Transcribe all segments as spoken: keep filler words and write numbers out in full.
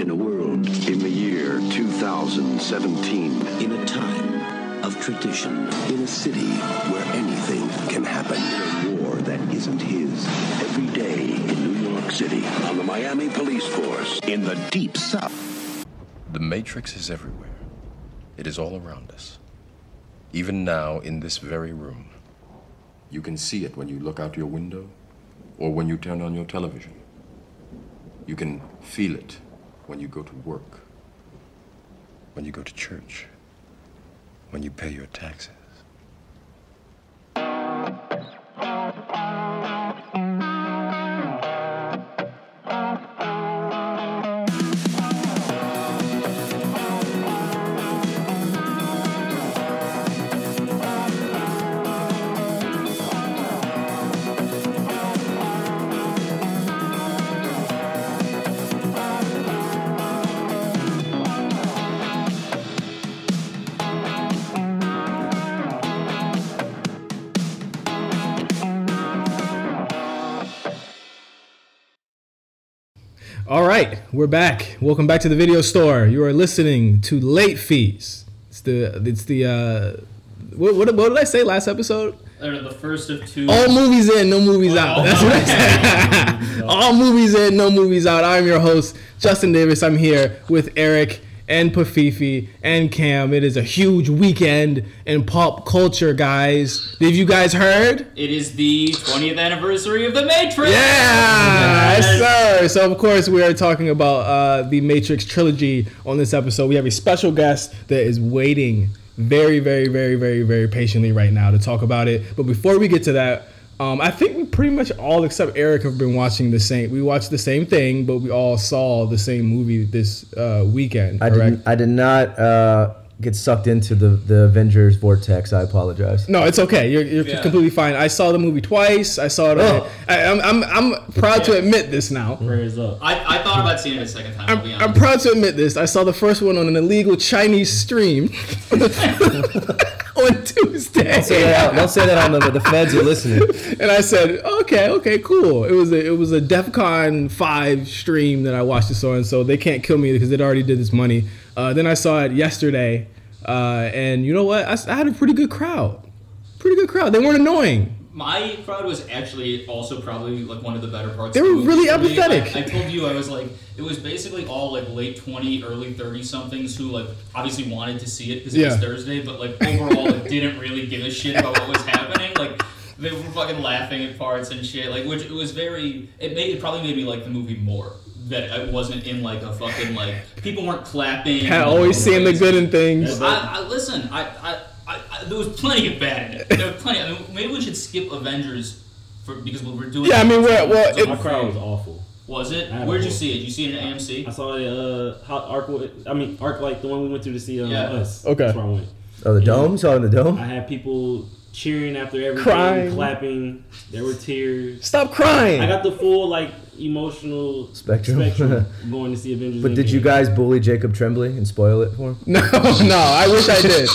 in a world in the year two thousand seventeen. In a time of tradition. In a city where anything can happen. In a war that isn't his. Every day in New York City. On the Miami police force. In the deep south. The Matrix is everywhere. It is all around us. Even now in this very room. You can see it when you look out your window or when you turn on your television. You can feel it when you go to work, when you go to church, when you pay your taxes. All right, we're back. Welcome back to the Video Store. You are listening to Late Fees. It's the it's the uh, what, what what did I say last episode? Know, the first of two. All movies in, no movies oh, out. Oh, That's what I said. All movies in, no movies out. I'm your host, Justin Davis. I'm here with Eric and Pafifi and Cam. It is a huge weekend in pop culture, guys. Have you guys heard? It is the twentieth anniversary of The Matrix. Yeah, yes, sir. So, of course, we are talking about uh, the Matrix trilogy on this episode. We have a special guest that is waiting very, very, very, very, very patiently right now to talk about it. But before we get to that, um, I think we pretty much all except Eric have been watching the same. We watched the same thing, but we all saw the same movie this uh, weekend. I did. I did not uh, get sucked into the, the Avengers vortex. I apologize. No, it's okay. You're you're yeah. completely fine. I saw the movie twice. I saw it. Oh. I, I'm I'm I'm proud yeah. to admit this now. Prayers up. I, I thought about seeing it a second time. I'm, I'll be honest. I'm proud to admit this. I saw the first one on an illegal Chinese stream. On Tuesday. Don't say that, don't say that on the, the feds are listening. And I said, okay, okay, cool. It was a, it was a DEF CON five stream that I watched this on, so they can't kill me because it already did this money. Uh, then I saw it yesterday, uh, and you know what? I, I had a pretty good crowd. Pretty good crowd. They weren't annoying. My crowd was actually also probably like one of the better parts. They were of the really apathetic. I, I told you, I was like, it was basically all like late twenty, early thirty somethings who like obviously wanted to see it because yeah. it was Thursday, but like overall like didn't really give a shit about what was happening. Like they were fucking laughing at parts and shit. Like which it was very. It made it probably made me like the movie more. That I wasn't in like a fucking like people weren't clapping. I always seeing the good in things. I, I listen. I. I I, I, there was plenty of bad in it. There was plenty. I mean, maybe we should skip Avengers for because we're doing. Yeah, I mean, we're, well, so it, my crowd was awful. Was it? Where'd know. you see it? Did you see it in A M C? I saw it. Uh, how, Arc. I mean, Arc Light, the one we went to to see uh, yeah. Us. Okay. That's where I went. Oh, the and dome. Saw in the dome. I had people cheering after everything, crying, clapping. There were tears. Stop crying. I got the full like emotional spectrum, spectrum going to see Avengers. But did you guys bully Jacob Tremblay and spoil it for him? No, no. I wish I did.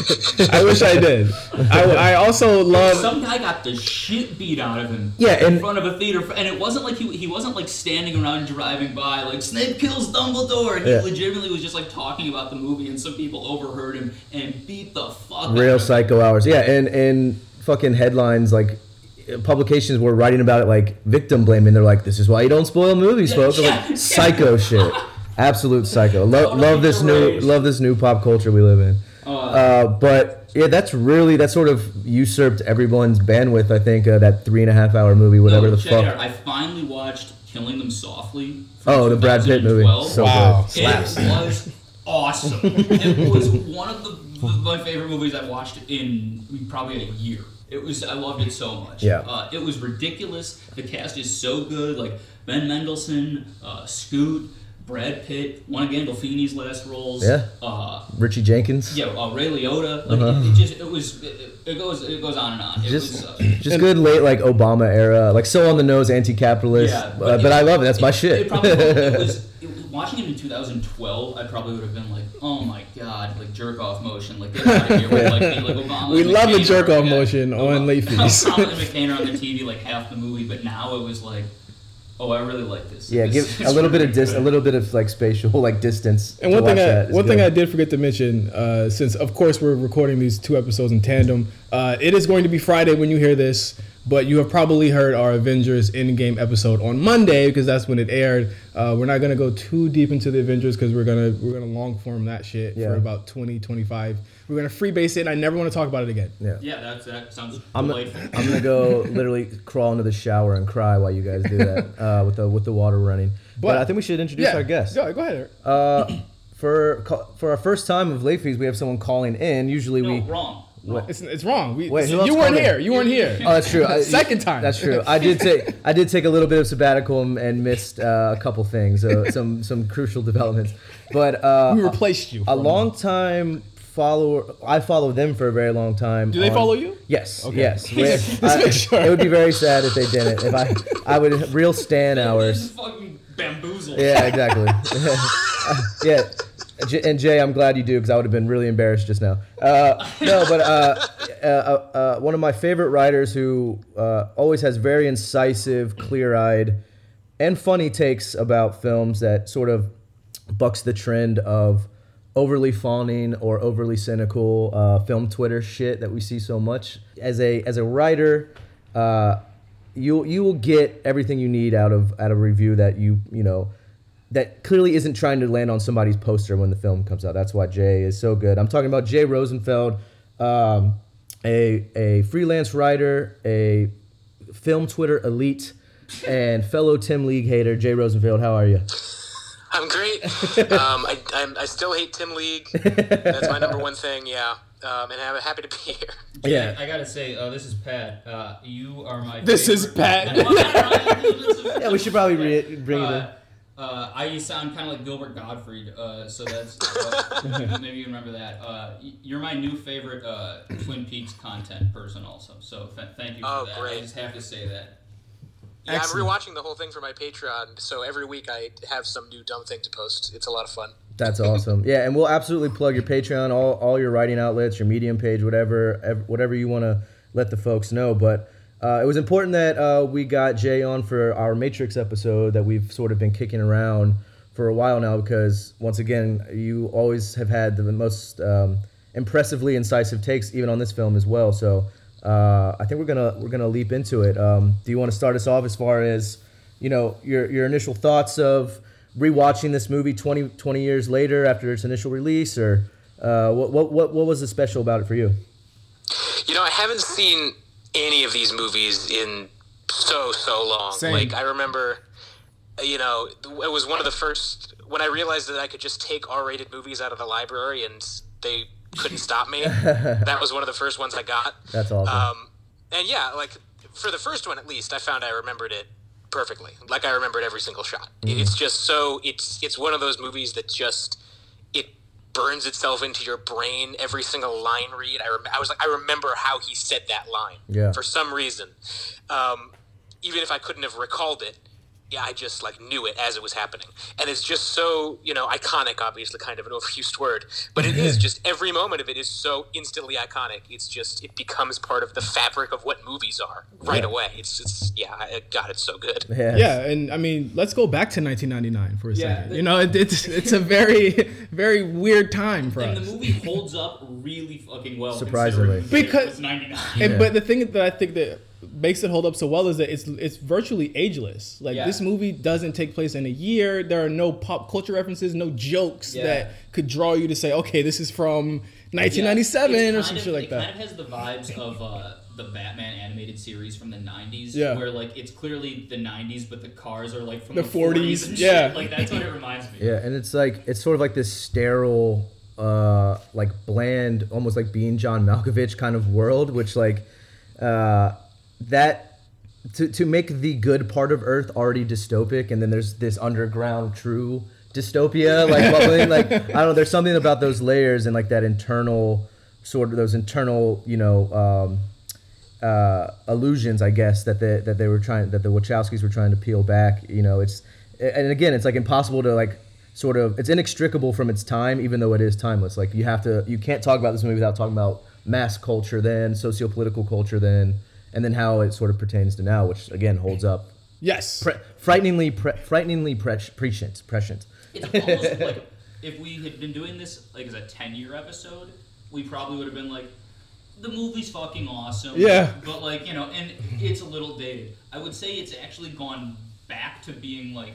I wish I did. I, I also love. Some guy got the shit beat out of him. Yeah, in and, front of a theater, and it wasn't like he he wasn't like standing around driving by like Snape kills Dumbledore. He yeah. legitimately was just like talking about the movie, and some people overheard him and beat the fuck. Real out psycho him. Hours. Yeah, and and fucking headlines like. Publications were writing about it like victim blaming. They're like, this is why you don't spoil movies, folks. Yeah, like, yeah, psycho yeah. shit. Absolute psycho. Lo- love this new love this new pop culture we live in. Uh, uh, but yeah, that's really, that sort of usurped everyone's bandwidth, I think, uh, that three and a half hour movie, whatever no, the fuck. Out. I finally watched Killing Them Softly. Oh, the Brad Pitt movie. So wow. good. Slaps. It was awesome. It was one of the, the, my favorite movies I've watched in probably a year. It was. I loved it so much. Yeah. Uh, it was ridiculous. The cast is so good. Like Ben Mendelsohn, uh, Scoot, Brad Pitt, one of Gandolfini's last roles. Yeah. Uh, Richie Jenkins. Yeah. Uh, Ray Liotta. Like, uh-huh. it, it just. It was. It, it goes. It goes on and on. It just. Was, uh, just good late like Obama era. Like so on the nose anti-capitalist. Yeah, but, uh, it, but I love it. That's it, my shit. It probably it was. Watching it in two thousand twelve, I probably would have been like, "Oh my god!" Like jerk off motion, like get out of here. With, like, the, like Obama we love McCain the jerk off motion on Late Fees. Obama and McCain are on the T V like half the movie, but now it was like, oh, I really like this. Yeah, this give a little really bit of dis, good. a little bit of like spatial, like distance. And one thing, I, one thing I did forget to mention, uh, since of course we're recording these two episodes in tandem, uh, it is going to be Friday when you hear this, but you have probably heard our Avengers Endgame episode on Monday because that's when it aired. Uh, we're not gonna go too deep into the Avengers because we're gonna we're gonna long form that shit yeah. for about twenty, twenty-five. We're gonna freebase it, and I never want to talk about it again. Yeah, yeah, that's, that sounds I'm delightful. Gonna, I'm gonna go literally crawl into the shower and cry while you guys do that uh, with the with the water running. But, but I think we should introduce yeah, our guest. Yeah, go ahead. Uh, for for our first time of Late Fees, we have someone calling in. Usually no, we wrong. What? It's it's wrong. We, Wait, you weren't here. In? You weren't here. Oh, that's true. I, Second time. That's true. I did take I did take a little bit of sabbatical and, and missed uh, a couple things, uh, some some crucial developments. But uh, we replaced you. A long time. Follower, I follow them for a very long time. Do they on, follow you? Yes, okay. yes. Just, I, make sure. It would be very sad if they didn't. If I, I would real stan hours. Fucking bamboozled. Yeah, exactly. yeah, and Jay, I'm glad you do because I would have been really embarrassed just now. Uh, no, but uh, uh, uh, one of my favorite writers who uh, always has very incisive, clear-eyed, and funny takes about films that sort of bucks the trend of overly fawning or overly cynical uh, film Twitter shit that we see so much. As a as a writer, uh, you you will get everything you need out of out of a review that you you know that clearly isn't trying to land on somebody's poster when the film comes out. That's why Jay is so good. I'm talking about Jay Rosenfield, um, a a freelance writer, a film Twitter elite, and fellow Tim League hater. Jay Rosenfield, how are you? I'm great. Um, I, I I still hate Tim League. That's my number one thing. Yeah, um, and I'm happy to be here. Yeah, I, I gotta say, uh, this is Pat. Uh, you are my. This favorite. Is Pat. yeah, we should probably re- bring uh, it in. Uh, I sound kind of like Gilbert Gottfried, uh, so that's uh, maybe you remember that. Uh, you're my new favorite uh, Twin Peaks content person, also. So th- thank you for oh, that. Great. I just have to say that. Yeah, excellent. I'm rewatching the whole thing for my Patreon, so every week I have some new dumb thing to post. It's a lot of fun. That's awesome. Yeah, and we'll absolutely plug your Patreon, all all your writing outlets, your Medium page, whatever ev- whatever you want to let the folks know. But uh, it was important that uh, we got Jay on for our Matrix episode that we've sort of been kicking around for a while now because, once again, you always have had the most um, impressively incisive takes, even on this film as well. So... Uh, I think we're gonna we're gonna leap into it. Um, do you want to start us off as far as, you know, your your initial thoughts of rewatching this movie twenty, twenty years later after its initial release, or uh, what what what what was the special about it for you? You know, I haven't seen any of these movies in so so long. Same. Like I remember, you know, it was one of the first when I realized that I could just take R-rated movies out of the library and they couldn't stop me. That was one of the first ones I got. That's awesome. Um, and yeah, like for the first one at least, I found I remembered it perfectly. Like I remembered every single shot. Mm. It's just so it's it's one of those movies that just it burns itself into your brain. Every single line read. I, rem- I was like I remember how he said that line. Yeah. For some reason, um, even if I couldn't have recalled it. Yeah, I just like knew it as it was happening, and it's just so, you know, iconic. Obviously, kind of an overused word, but it is just every moment of it is so instantly iconic. It's just it becomes part of the fabric of what movies are right yeah. away. It's just yeah, I, God, it's so good. Yeah. yeah, and I mean, let's go back to nineteen ninety-nine for a yeah, second. The, you know, it, it's it's a very very weird time for and us. And the movie holds up really fucking well, surprisingly, because it's ninety-nine. Yeah. But the thing that I think that makes it hold up so well is that it's it's virtually ageless. Like yeah. this movie doesn't take place in a year. There are no pop culture references, no jokes yeah. that could draw you to say, okay, this is from nineteen ninety-seven yeah. or some of, shit like it that. It kind of has the vibes of uh, the Batman animated series from the nineties, yeah. where like it's clearly the nineties, but the cars are like from the, the forties. forties and yeah, shit. Like that's what it reminds me. Yeah, and it's like it's sort of like this sterile, uh, like bland, almost like Being John Malkovich kind of world, which like. Uh, That to to make the good part of Earth already dystopic, and then there's this underground true dystopia. Like bubbling, like I don't know. There's something about those layers and like that internal sort of those internal you know um, uh, illusions, I guess that they that they were trying that the Wachowskis were trying to peel back. You know, it's and again, it's like impossible to like sort of it's inextricable from its time, even though it is timeless. Like you have to you can't talk about this movie without talking about mass culture, then sociopolitical culture, then. And then how it sort of pertains to now, which again holds up Yes. Pre- frighteningly, pre- frighteningly pre- prescient. prescient. It's almost like if we had been doing this like as a ten-year episode, we probably would have been like, the movie's fucking awesome. Yeah. But like, you know, and it's a little dated. I would say it's actually gone back to being like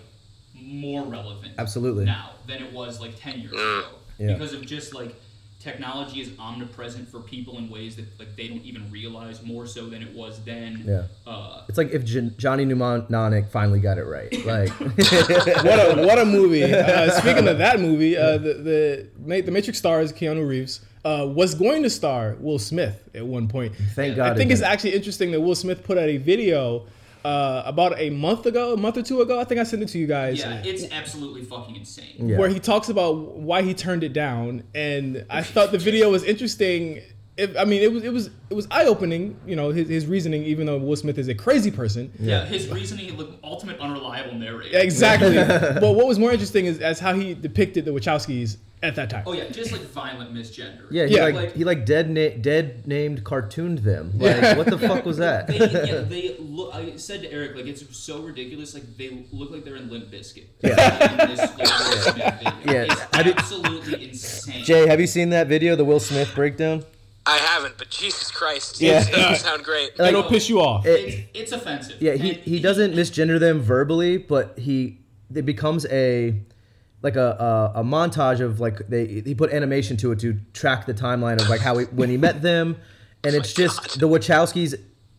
more relevant. Absolutely. Now than it was like ten years ago. Yeah. Because of just like technology is omnipresent for people in ways that like they don't even realize, more so than it was then. Yeah. Uh, it's like if J- Johnny Mnemonic finally got it right. Like what a what a movie. Uh, speaking of that movie, uh, the the the Matrix stars Keanu Reeves. Uh, was going to star Will Smith at one point. Thank God. I think it it's actually interesting that Will Smith put out a video uh, about a month ago, a month or two ago. I think I sent it to you guys. Yeah, it's absolutely fucking insane. Yeah. Where he talks about why he turned it down, and I thought the video was interesting. It, I mean, it was it was it was eye opening. You know, his his reasoning, even though Will Smith is a crazy person. Yeah, yeah his reasoning, like ultimate unreliable narrator. Exactly. But what was more interesting is as how he depicted the Wachowskis. At that time. Oh yeah, just like violent misgendering. Yeah, he yeah. like, like he like dead na- dead named cartooned them. Like yeah. what the yeah. fuck was that? They, yeah, they look. I said to Eric, like it's so ridiculous. Like they look like they're in Limp Bizkit. Yeah. This, like, yeah. yeah. It's have absolutely you, insane. Jay, have you seen that video, the Will Smith breakdown? I haven't, but Jesus Christ, yeah. it doesn't sound great. Like, it'll piss you off. It, it's, it's offensive. Yeah, he, he doesn't misgender them verbally, but he it becomes a. Like a, a a montage of like they he put animation to it to track the timeline of like how he, when he met them, and oh it's just God. The Wachowskis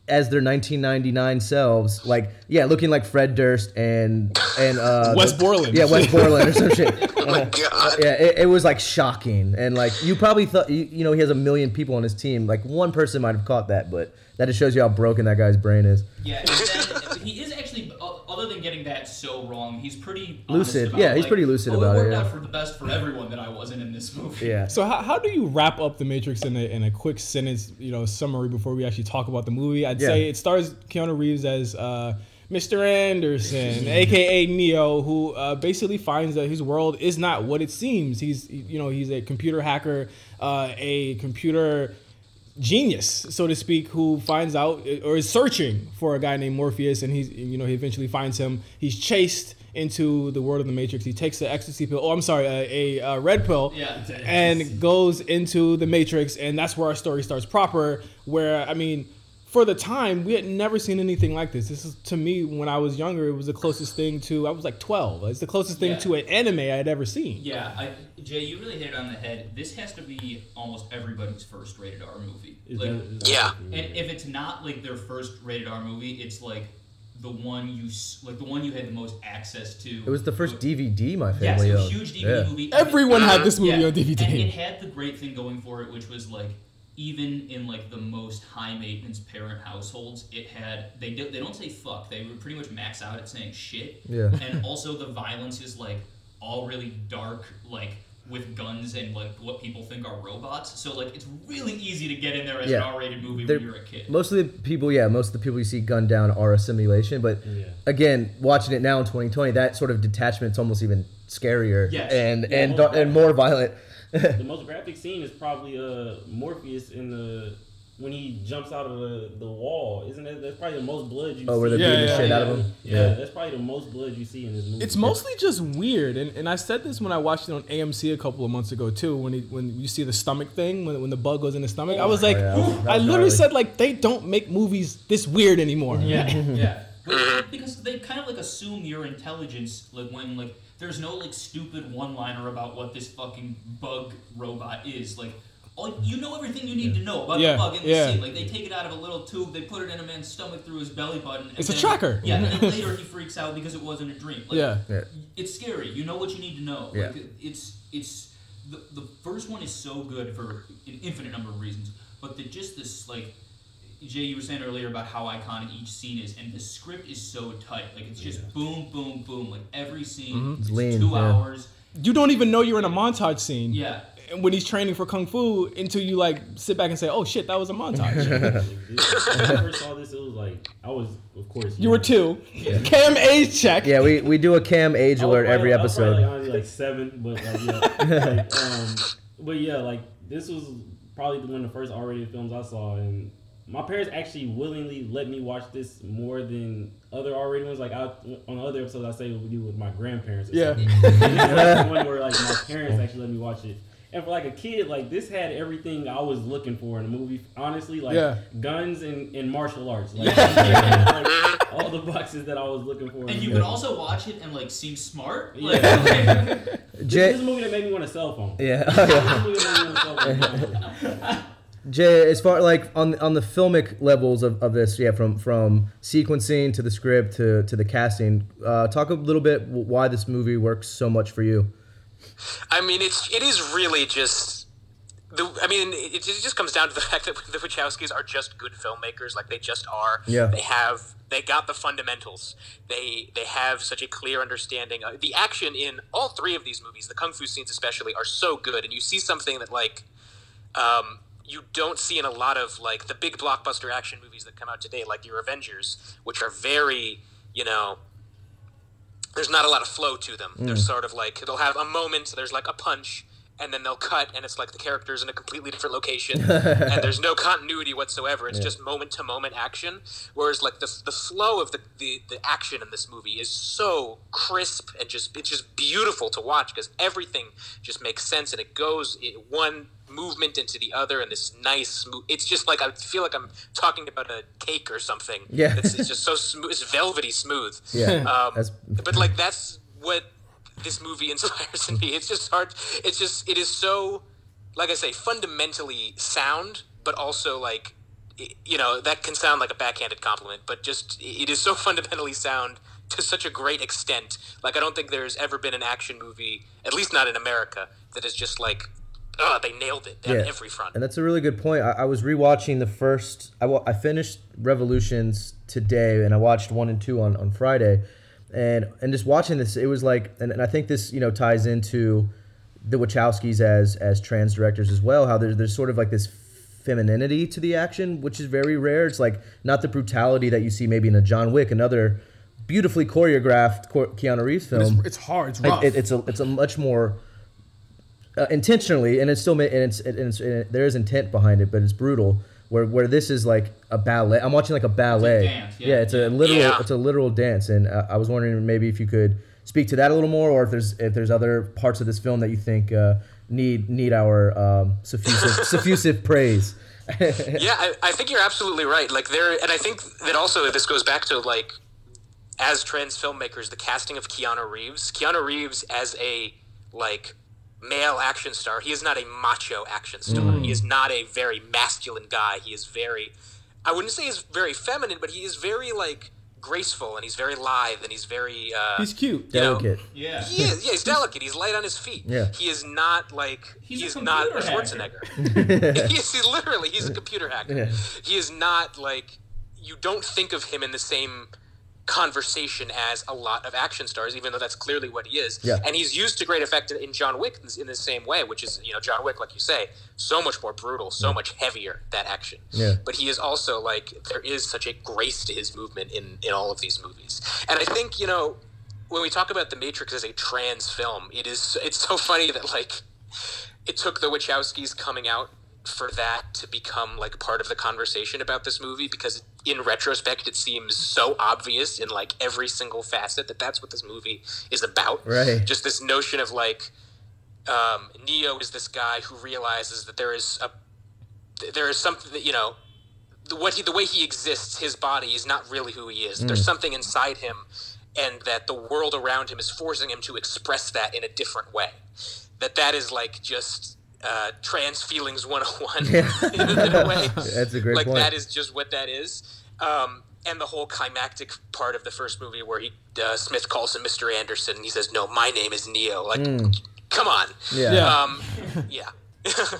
as their nineteen ninety-nine selves, like yeah, looking like Fred Durst and and uh, Wes Borland, yeah, Wes Borland or some shit. Oh my God. Yeah, it, it was like shocking, and like you probably thought you, you know he has a million people on his team. Like one person might have caught that, but that just shows you how broken that guy's brain is. Yeah, that, he is actually. Other than getting that so wrong, he's pretty lucid. About, yeah, he's like, pretty lucid oh, about it. It worked yeah. out for the best for everyone that I wasn't in this movie. Yeah. So how how do you wrap up The Matrix in a in a quick sentence, you know, summary before we actually talk about the movie? I'd yeah. say it stars Keanu Reeves as uh, Mister Anderson, aka Neo, who uh, basically finds that his world is not what it seems. He's you know he's a computer hacker, uh, a computer. Genius, so to speak, who finds out or is searching for a guy named Morpheus, and he's you know he eventually finds him. He's chased into the world of the Matrix. He takes the ecstasy pill. Oh, I'm sorry, a, a, a red pill, yeah, and goes into the Matrix, and that's where our story starts proper. Where I mean, for the time, we had never seen anything like this. This is to me when I was younger, it was the closest thing to. I was like twelve. It's the closest thing yeah. to an anime I had ever seen. Yeah. I- Jay, you really hit it on the head. This has to be almost everybody's first rated R movie. Like, yeah. And if it's not like their first rated R movie, it's like the one you like the one you had the most access to. It was the first D V D my family owned. Yes, it was a huge D V D yeah. movie. Everyone it, had this movie yeah. on D V D. And it had the great thing going for it, which was like even in like the most high maintenance parent households, it had they do, they don't say fuck. They would pretty much max out at saying shit. Yeah. And also the violence is like all really dark like. With guns and like what people think are robots, so like it's really easy to get in there as yeah. an R-rated movie They're, when you're a kid. Most of the people, yeah, most of the people you see gunned down are a simulation. But yeah. again, watching it now in twenty twenty, that sort of detachment's almost even scarier yes. and yeah, and and more violent. The most graphic scene is probably uh, Morpheus in the when he jumps out of the, the wall. Isn't that that's probably the most blood you? Oh, see. Where they're beating yeah, the yeah, shit yeah. out of him. Yeah, yeah, that's probably the most blood you see in this movie. It's mostly just weird, and, and I said this when I watched it on A M C a couple of months ago too. When he, when you see the stomach thing, when when the bug goes in the stomach, oh, I was like, yeah, I literally gnarly. said like they don't make movies this weird anymore. Yeah, yeah, but, because they kind of like assume your intelligence like when like there's no like stupid one liner about what this fucking bug robot is like. Oh, you know everything you need yeah. to know about yeah. the bug in the yeah. scene. Like, they take it out of a little tube, they put it in a man's stomach through his belly button. And it's then, a tracker. Yeah, and then later he freaks out because it wasn't a dream. Like, yeah. yeah. It's scary. You know what you need to know. Yeah. Like, it's, it's, the, the first one is so good for an infinite number of reasons. But the, just this, like, Jay, you were saying earlier about how iconic each scene is, and the script is so tight. Like, it's just yeah. boom, boom, boom. Like, every scene, mm-hmm. it's Lean, two yeah. hours. You don't even know you're in a montage scene. Yeah. When he's training for kung fu, until you like sit back and say, "Oh shit, that was a montage." I never saw this. It was like I was, of course. You, you were two. Yeah. Cam age check. Yeah, we, we do a cam age alert probably, every episode. I was probably like, like seven, but like, yeah, like, um, but yeah, like this was probably one of the first R-rated films I saw, and my parents actually willingly let me watch this more than other R-rated ones. Like, I, on other episodes, I say what we do with my grandparents. Or yeah. That's the one where, like, my parents actually let me watch it. And for, like, a kid, like, this had everything I was looking for in a movie. Honestly, like, yeah. guns and, and martial arts. Like, like, all the boxes that I was looking for. And you could also watch it and, like, seem smart. Yeah. Like, this, Jay- this is a movie that made me want a cell phone. Yeah. This is a movie that made me want a cell phone. Jay, as far, like, on on the filmic levels of, of this, yeah, from, from sequencing to the script to, to the casting, uh, talk a little bit why this movie works so much for you. I mean, it's it is really just the. I mean, it, it just comes down to the fact that the Wachowskis are just good filmmakers, like they just are. Yeah. They have they got the fundamentals. They they have such a clear understanding. The action in all three of these movies, the kung fu scenes especially, are so good, and you see something that like. Um, you don't see in a lot of, like, the big blockbuster action movies that come out today, like your Avengers, which are very, you know, there's not a lot of flow to them. Mm. They're sort of like, they'll have a moment, so there's like a punch, and then they'll cut, and it's like the character's in a completely different location, and there's no continuity whatsoever. It's yeah. just moment-to-moment action, whereas, like, the the flow of the, the, the action in this movie is so crisp, and just it's just beautiful to watch, because everything just makes sense, and it goes it, one... movement into the other, and this nice smooth, it's just like I feel like I'm talking about a cake or something. Yeah, it's, it's just so smooth, it's velvety smooth. Yeah, um, that's... but like that's what this movie inspires in me. It's just hard. It's just it is so, like I say, fundamentally sound, but also like you know that can sound like a backhanded compliment, but just it is so fundamentally sound to such a great extent. Like I don't think there's ever been an action movie, at least not in America, that is just like. Oh, they nailed it on yeah. every front. And that's a really good point. I, I was rewatching the first... I, I finished Revolutions today, and I watched one and two on, on Friday. And and just watching this, it was like... And, and I think this, you know, ties into the Wachowskis as as trans directors as well, how there's, there's sort of like this femininity to the action, which is very rare. It's like not the brutality that you see maybe in a John Wick, another beautifully choreographed Keanu Reeves film. It's, it's hard. It's rough. It, it, it's, a, it's a much more... Uh, intentionally, and it's still, and it's, and it's and it, there is intent behind it, but it's brutal. Where where this is like a ballet. I'm watching like a ballet. It's a dance, yeah. yeah, it's a literal, yeah. it's a literal dance. And uh, I was wondering maybe if you could speak to that a little more, or if there's if there's other parts of this film that you think uh, need need our um, suffusive suffusive praise. yeah, I, I think you're absolutely right. Like there, and I think that also this goes back to like as trans filmmakers, the casting of Keanu Reeves. Keanu Reeves as a like. Male action star. He is not a macho action star. Mm. He is not a very masculine guy. He is very, I wouldn't say he's very feminine, but he is very like graceful, and he's very lithe, and he's very uh, he's cute, delicate. Know, yeah, he is. Yeah, he's delicate. He's light on his feet. Yeah, he is not like he's he is a not a Schwarzenegger. he is, he's literally he's a computer hacker. Yeah. He is not like you don't think of him in the same. Conversation as a lot of action stars, even though that's clearly what he is. Yeah. And he's used to great effect in John Wick in the same way, which is, you know, John Wick, like you say, so much more brutal, so yeah. much heavier, that action. Yeah. But he is also, like, there is such a grace to his movement in, in all of these movies. And I think, you know, when we talk about The Matrix as a trans film, it is, it's so funny that, like, it took the Wachowskis coming out for that to become like part of the conversation about this movie, because in retrospect it seems so obvious in like every single facet that that's what this movie is about. Right. Just this notion of like um, Neo is this guy who realizes that there is a there is something that you know the, what he the way he exists, his body is not really who he is. Mm. There's something inside him, and that the world around him is forcing him to express that in a different way. That that is like just. Uh, trans feelings one oh one yeah. in a way. That's a great like, point. Like, that is just what that is. Um, and the whole climactic part of the first movie where he uh, Smith calls him Mister Anderson, and he says, no, my name is Neo. Like, mm. come on. Yeah. yeah. Um, yeah.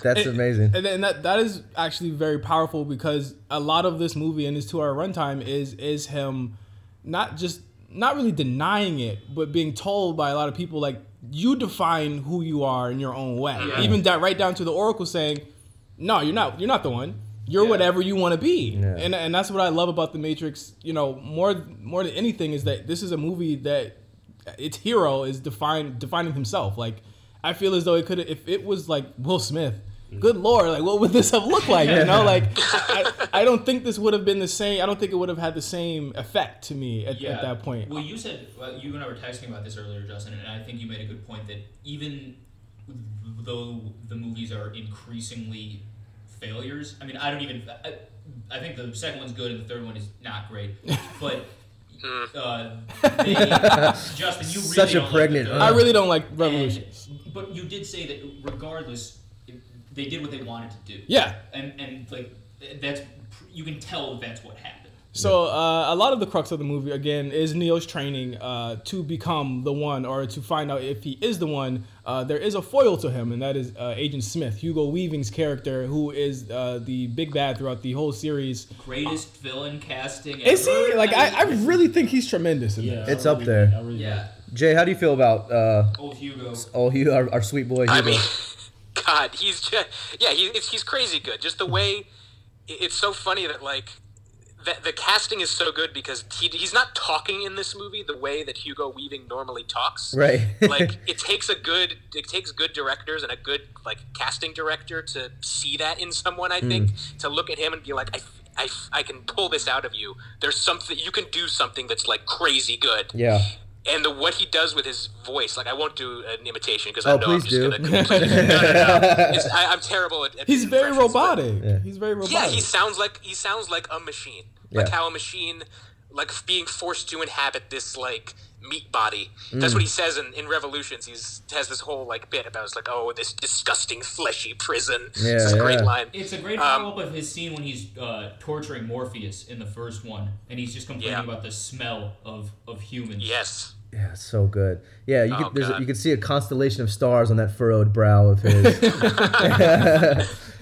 That's amazing. And, and that that is actually very powerful, because a lot of this movie and his two-hour runtime is is him not just, not really denying it, but being told by a lot of people, like, you define who you are in your own way. Yeah. Even that right down to the Oracle saying, no, you're not you're not the one. You're yeah. whatever you want to be. Yeah. And and that's what I love about The Matrix, you know, more more than anything, is that this is a movie that its hero is define, defining himself. Like, I feel as though it could if it was like Will Smith good Lord, like what would this have looked like? You know, like I, I don't think this would have been the same. I don't think it would have had the same effect to me at, yeah. at that point. Well, you said well, you and I were texting about this earlier, Justin, and I think you made a good point that even though the movies are increasingly failures, I mean, I don't even. I, I think the second one's good and the third one is not great, but. Uh, they, Justin, you really Such a don't pregnant. Like the I really don't like Revolutions. And, but you did say that regardless, they did what they wanted to do. Yeah. And and like that's you can tell that's what happened. So uh, a lot of the crux of the movie again is Neo's training uh, to become the one, or to find out if he is the one. Uh, there is a foil to him, and that is uh, Agent Smith, Hugo Weaving's character, who is uh, the big bad throughout the whole series. Greatest uh, villain casting ever. Is he? Like I, I really think he's tremendous in yeah, this. It's really, up there. Really yeah. Jay, how do you feel about uh, old Hugo? Old Hugo, our, our sweet boy. Hugo. I mean, God, he's just, yeah, he, it's, he's crazy good. Just the way it's so funny that like. The, the casting is so good because he, he's not talking in this movie the way that Hugo Weaving normally talks. Right. Like it takes a good, it takes good directors and a good like casting director to see that in someone. I mm. think to look at him and be like, I, I, I can pull this out of you. There's something you can do something that's like crazy good. Yeah. And the what he does with his voice, like I won't do an imitation because oh, I know I'm just do. gonna. no, no, no. It's, I, I'm terrible at. at He's very robotic. But, yeah. He's very robotic. Yeah, he sounds like he sounds like a machine. Like yeah. how a machine, like being forced to inhabit this like meat body. Mm. That's what he says in, in Revolutions. He's has this whole like bit about it's like oh this disgusting fleshy prison. Yeah, it's a yeah. great line. It's a great um, follow up of his scene when he's uh, torturing Morpheus in the first one, and he's just complaining yeah. about the smell of, of humans. Yes. Yeah, it's so good. Yeah, you oh, could there's a, you could see a constellation of stars on that furrowed brow of his.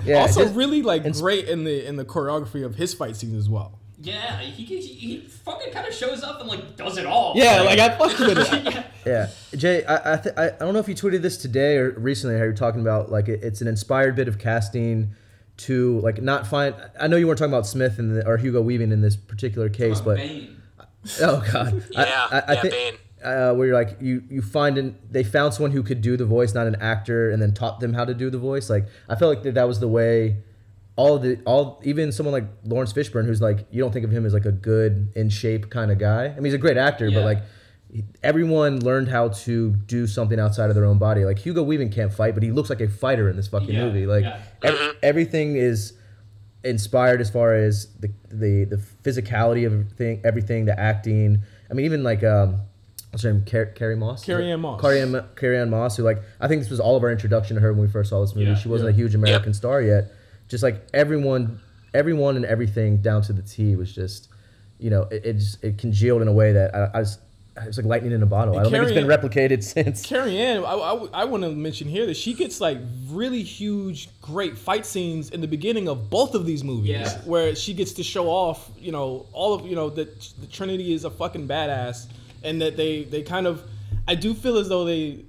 yeah, also, just, really like and, great in the in the choreography of his fight scenes as well. Yeah, he, he he fucking kind of shows up and like does it all. Yeah, like, like I fucked with it. yeah. yeah, Jay, I I, th- I I don't know if you tweeted this today or recently how you're talking about like it, it's an inspired bit of casting to like not find. I know you weren't talking about Smith and the, or Hugo Weaving in this particular case, oh, but Bane. oh god, yeah, I, I, I yeah, think, Bane. Uh, where you're like you you find an, they found someone who could do the voice, not an actor, and then taught them how to do the voice. Like I felt like that, that was the way. All the all even someone like Lawrence Fishburne, who's like you don't think of him as like a good in shape kind of guy. I mean, he's a great actor, yeah. but like everyone learned how to do something outside of their own body. Like Hugo Weaving can't fight, but he looks like a fighter in this fucking yeah, movie. Like yeah. ev- everything is inspired as far as the the the physicality of everything, everything, the acting. I mean, even like um, what's her name, Car- Carrie Moss? Carrie-Anne Moss. Carrie-Anne, Carrie-Anne Moss, who like I think this was all of our introduction to her when we first saw this movie. Yeah, she wasn't yeah. a huge American yeah. star yet. Just like everyone, everyone and everything down to the T was just, you know, it it, just, it congealed in a way that I, I was, it was like lightning in a bottle. I don't think it's been replicated since. Carrie-Anne, I, I, I want to mention here that she gets like really huge, great fight scenes in the beginning of both of these movies, yeah. where she gets to show off, you know, all of, you know, that the Trinity is a fucking badass, and that they they kind of, I do feel as though they.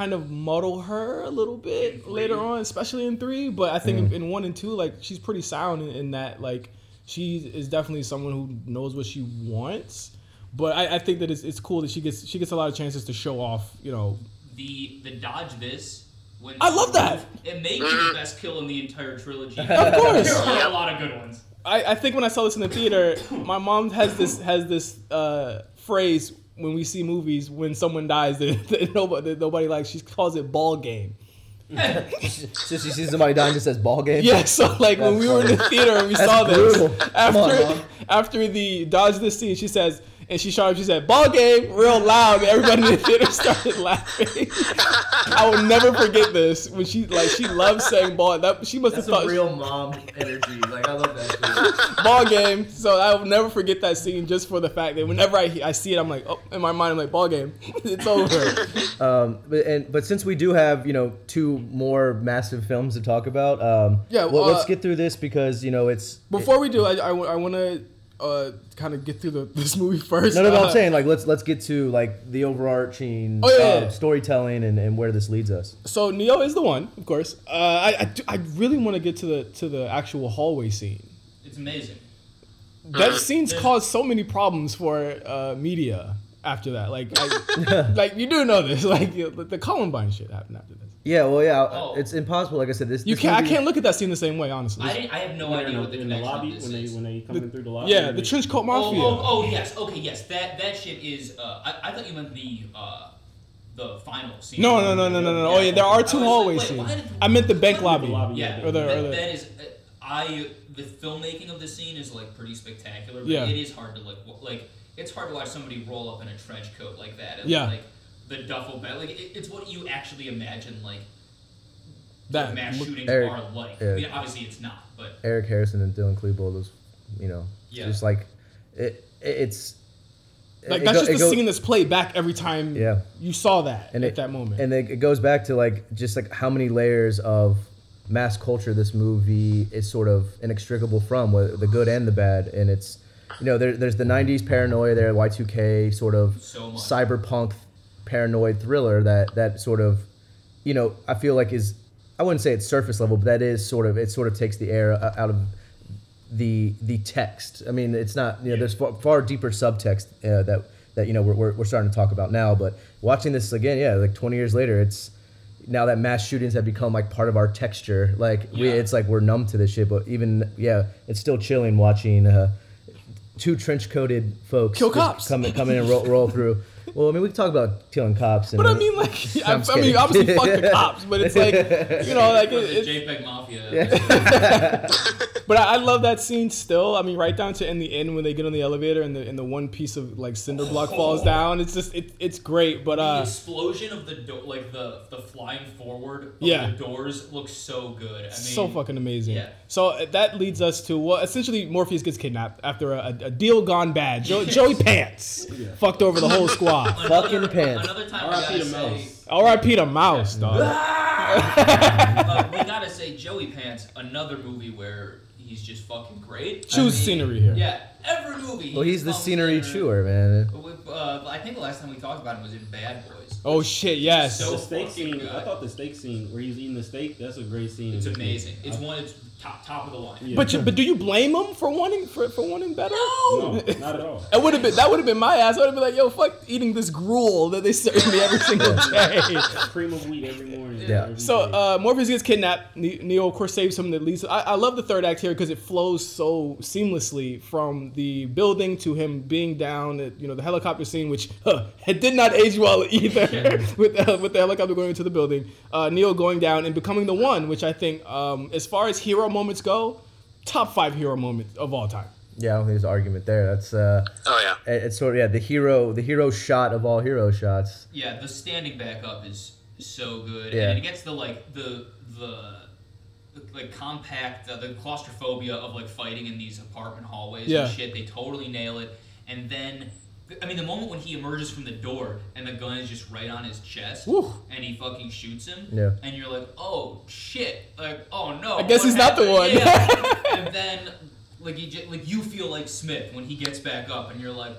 kind of muddle her a little bit later on, especially in three, but I think mm. in, in one and two, like, she's pretty sound in, in that, like, she is definitely someone who knows what she wants, but I, I think that it's, it's cool that she gets she gets a lot of chances to show off, you know. The the dodge this... When I love that! It may be the best kill in the entire trilogy. Of course! There are a lot of good ones. I, I think when I saw this in the theater, my mom has this, has this uh, phrase... When we see movies, when someone dies that, that nobody, that nobody likes, she calls it ball game. So she sees somebody dying, just says ball game? Yeah, so like That's when we funny. were in the theater and we That's saw brutal. this, after on, after the dodge this scene, she says, and she shot up, she said, ball game, real loud, and everybody in the theater started laughing. I will never forget this, when she, like, she loves saying ball, that, she must That's have thought. That's real mom energy, like, I love that too. Ball game, so I will never forget that scene, just for the fact that whenever I, I see it, I'm like, oh, in my mind, I'm like, ball game, it's over. Um, but, and, but since we do have, you know, two more massive films to talk about, um, yeah, well, let's uh, get through this, because, you know, it's. Before it, we do, I, I, I want to. Uh, kind of get through the, this movie first. No, no, no. Uh, I'm saying like let's let's get to like the overarching oh, yeah, uh, yeah. storytelling and, and where this leads us. So Neo is the one, of course. Uh, I I, do, I really want to get to the to the actual hallway scene. It's amazing. That scene's yeah. caused so many problems for uh, media after that. Like I, like you do know this. Like you know, the Columbine shit happened after this. Yeah, well, yeah, oh. it's impossible. Like I said, this, this you can't. Movie, I can't look at that scene the same way, honestly. I, didn't, I have no idea what the connection lobby, this when is. They, when they come the, in through the lobby. Yeah, the trench coat mafia. Oh, oh, oh, yes. Okay, yes. That that shit is. Uh, I, I thought you meant the uh, the final scene. No, no, no, no, no, no. Yeah. Oh, yeah, there are two hallways scenes. Like, I meant the bank lobby. The lobby. Yeah, or the, that, or the, that is. Uh, I the filmmaking of the scene is like pretty spectacular, but yeah. it is hard to like like it's hard to watch somebody roll up in a trench coat like that. And yeah. Like, the duffel bag, like it, it's what you actually imagine, like that mass shootings Eric, are like. Yeah. I mean, obviously, it's not. But Eric Harrison and Dylan Klebold was, you know, yeah. just like it. it it's like it, that's it go, just the go, scene that's played back every time. Yeah. You saw that and at it, that moment, and it goes back to like just like how many layers of mass culture this movie is sort of inextricable from, the good and the bad, and it's you know there, there's the nineties paranoia there, Y two K sort of so cyberpunk. Paranoid thriller that that sort of, you know, I feel like is, I wouldn't say it's surface level, but that is sort of, it sort of takes the air out of the the text. I mean, it's not, you know, there's far, far deeper subtext uh, that that you know we're we're starting to talk about now. But watching this again, yeah, like twenty years later, it's now that mass shootings have become like part of our texture. Like yeah. we, it's like we're numb to this shit. But even yeah, it's still chilling watching uh, two trench coated folks kill cops come come in and roll, roll through. Well, I mean, we can talk about killing cops. And but I mean, like, I, I mean, obviously, fuck the cops, but it's like, you know, like it's the JPEG mafia. Yeah. But I, I love that scene still. I mean, right down to in the end when they get on the elevator and the and the one piece of like cinder block oh. falls down. It's just it, it's great. But uh, the explosion of the door, like the the flying forward of yeah. the doors looks so good. I mean, so fucking amazing. Yeah. So that leads us to well, essentially, Morpheus gets kidnapped after a, a deal gone bad. Jo- Joey Pants yeah. fucked over the whole squad. Fucking pants. R I P to Mouse. R I P to Mouse, dog. uh, we gotta say, Joey Pants, another movie where he's just fucking great. Choose I mean, scenery here. Yeah, every movie. Well, he's, he's the scenery chewer, man. Uh, I think the last time we talked about him was in Bad Boys. Oh shit, yes. So the steak scene. Good. I thought the steak scene where he's eating the steak. That's a great scene. It's amazing. It's I, one. It's top top of the line. Yeah. But you, but do you blame him for wanting for, for wanting better? No, no not at all. It would have been that would have been my ass. I would have been like, yo, fuck eating this gruel that they serve me every single day. Cream of wheat every morning. Yeah. Every so uh, Morpheus gets kidnapped. Neo of course saves him. That leads. I, I love the third act here because it flows so seamlessly from the building to him being down at you know the helicopter scene, which huh, it did not age well either. with, uh, with the helicopter going into the building, uh, Neo going down and becoming the one, which I think, um, as far as hero moments go, top five hero moment of all time. Yeah, I don't think there's an argument there. That's uh, oh yeah, it's sort of yeah the hero, the hero shot of all hero shots. Yeah, the standing back up is so good, yeah. and it gets the like the the. Like compact, uh, the claustrophobia of like fighting in these apartment hallways yeah. and shit. They totally nail it, and then. I mean, the moment when he emerges from the door and the gun is just right on his chest Woo. And he fucking shoots him, yeah. and you're like, oh, shit. Like, oh, no. I guess he's happened? Not the one. Yeah. And then, like, he j- like you feel like Smith when he gets back up, and you're like,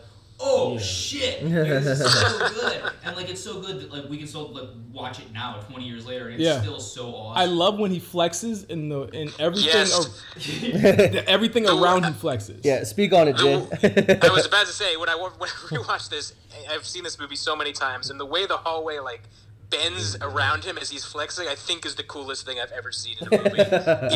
oh, yeah. shit. Like, this is so good. And, like, it's so good that, like, we can still, like, watch it now twenty years later, and it's yeah. still so awesome. I love when he flexes and the and everything yes. ar- everything around him flexes. Yeah, speak on it, Jay. I, I was about to say, when I, when I rewatched this, I've seen this movie so many times, and the way the hallway, like, bends around him as he's flexing, I think is the coolest thing I've ever seen in a movie.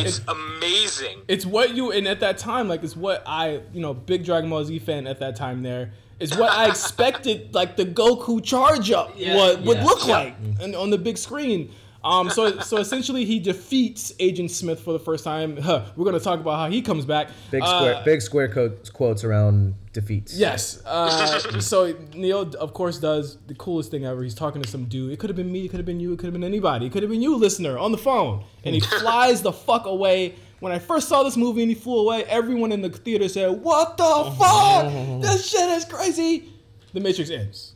It's amazing. It's what you, and at that time, like, it's what I, you know, big Dragon Ball Z fan at that time there, is what I expected, like the Goku charge up yeah, would, would yeah, look yeah. like, and on the big screen. Um, so, so essentially, he defeats Agent Smith for the first time. Huh, we're gonna talk about how he comes back. Big square, uh, big square quotes, quotes around defeats. Yes. Uh, so Neo, of course, does the coolest thing ever. He's talking to some dude. It could have been me. It could have been you. It could have been anybody. It could have been you, listener, on the phone. And he flies the fuck away. When I first saw this movie and he flew away, everyone in the theater said, what the fuck? This shit is crazy. The Matrix ends.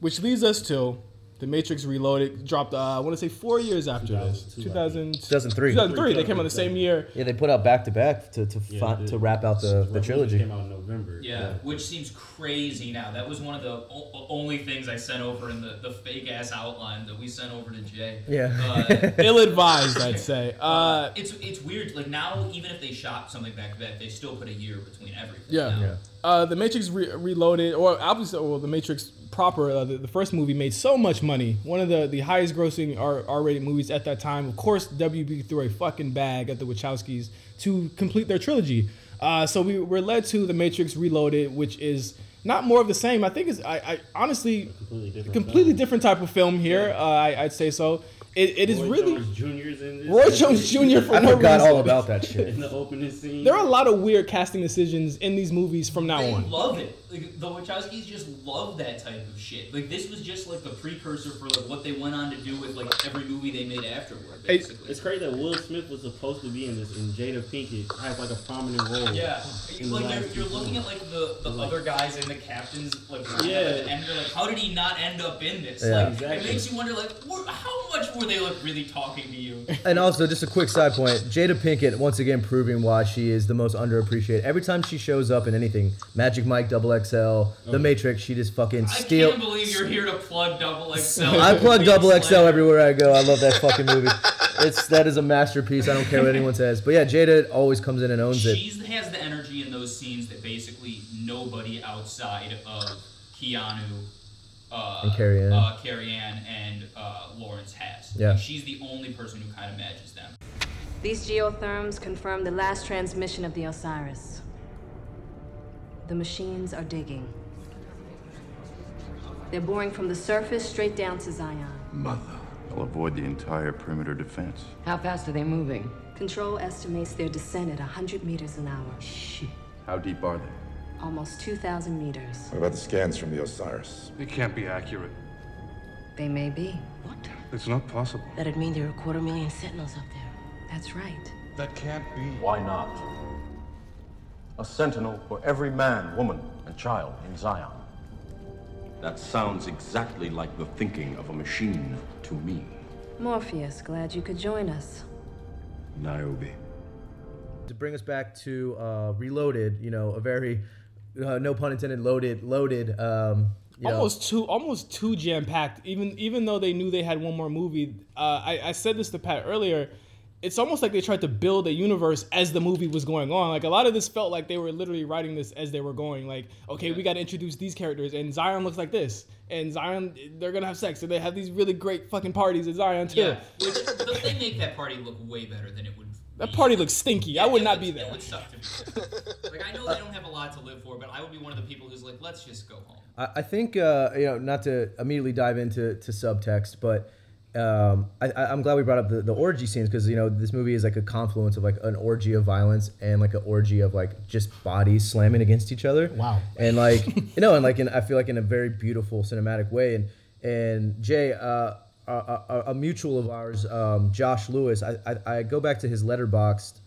Which leads us to The Matrix Reloaded, dropped, uh, I want to say four years after this. two thousand, two thousand three two thousand three They came out the same year. Yeah, they put out back-to-back to to yeah, fi- to wrap out the, the trilogy. Came out in November. Yeah, yeah, which seems crazy now. That was one of the o- only things I sent over in the, the fake-ass outline that we sent over to Jay. Yeah. Uh, ill-advised, I'd say. Uh, it's it's weird. Like, now, even if they shot something back-to-back, they still put a year between everything. Yeah, now. yeah. uh, The Matrix Re- Reloaded, or obviously, well, The Matrix proper, uh, the, the first movie made so much money. One of the, the highest grossing R- R-rated movies at that time. Of course, W B threw a fucking bag at the Wachowskis to complete their trilogy. Uh, so we were led to The Matrix Reloaded, which is not more of the same. I think it's, I, I honestly, completely, different, completely different type of film here. Yeah. Uh, I, I'd say so. It, it is Roy really Jones Junior's in this. Roy Jones Junior For I no forgot reason. all about that shit. In the opening scene, there are a lot of weird casting decisions in these movies from now they on. They love it. Like, the Wachowskis just love that type of shit. Like this was just like the precursor for like what they went on to do with like every movie they made afterward. Basically, it's crazy that Will Smith was supposed to be in this, and Jada Pinkett has like a prominent role. Yeah, like you're, you're looking at like the, the like, other guys and the captains like yeah, and you're like, how did he not end up in this? Yeah, like exactly. It makes you wonder like how much were they like really talking to you? And also, just a quick side point: Jada Pinkett once again proving why she is the most underappreciated. Every time she shows up in anything, Magic Mike, Double X L, okay. The Matrix, she just fucking steals. I can't believe you're here to plug Double X L. I plug Double X L everywhere I go. I love that fucking movie. It's that is a masterpiece. I don't care what anyone says. But yeah, Jada always comes in and owns it. She has the energy in those scenes that basically nobody outside of Keanu. Uh, and Carrie-Anne. Uh, Carrie-Anne and uh, Lawrence has. Yeah. Like, she's the only person who kind of matches them. These geotherms confirm the last transmission of the Osiris. The machines are digging. They're boring from the surface straight down to Zion. Mother, they'll avoid the entire perimeter defense. How fast are they moving? Control estimates their descent at one hundred meters an hour. Shit. How deep are they? Almost two thousand meters. What about the scans from the Osiris? They can't be accurate. They may be. What? It's not possible. That'd mean there are a quarter million sentinels up there. That's right. That can't be. Why not? A sentinel for every man, woman, and child in Zion. That sounds exactly like the thinking of a machine to me. Morpheus, glad you could join us. Niobe. To bring us back to uh, Reloaded, you know, a very... Uh, no pun intended. Loaded, loaded. Um, you almost know. too, almost too jam packed. Even even though they knew they had one more movie, uh, I, I said this to Pat earlier. It's almost like they tried to build a universe as the movie was going on. Like a lot of this felt like they were literally writing this as they were going. Like, okay, yeah. we got to introduce these characters, and Zion looks like this, and Zion they're gonna have sex, and they have these really great fucking parties at Zion too. Yeah, which but they make that party look way better than it would. That party looks stinky. Yeah, I would not would, be there. It would suck to be there. Like, I know they don't have a lot to live for, but I would be one of the people who's like, let's just go home. I, I think, uh, you know, not to immediately dive into to subtext, but um, I, I'm glad we brought up the, the orgy scenes because, you know, this movie is like a confluence of like an orgy of violence and like an orgy of like just bodies slamming against each other. Wow. And like, you know, and like, in, I feel like in a very beautiful cinematic way. And, and Jay, uh, A, a, a mutual of ours, um, Josh Lewis, I, I, I go back to his Letterboxd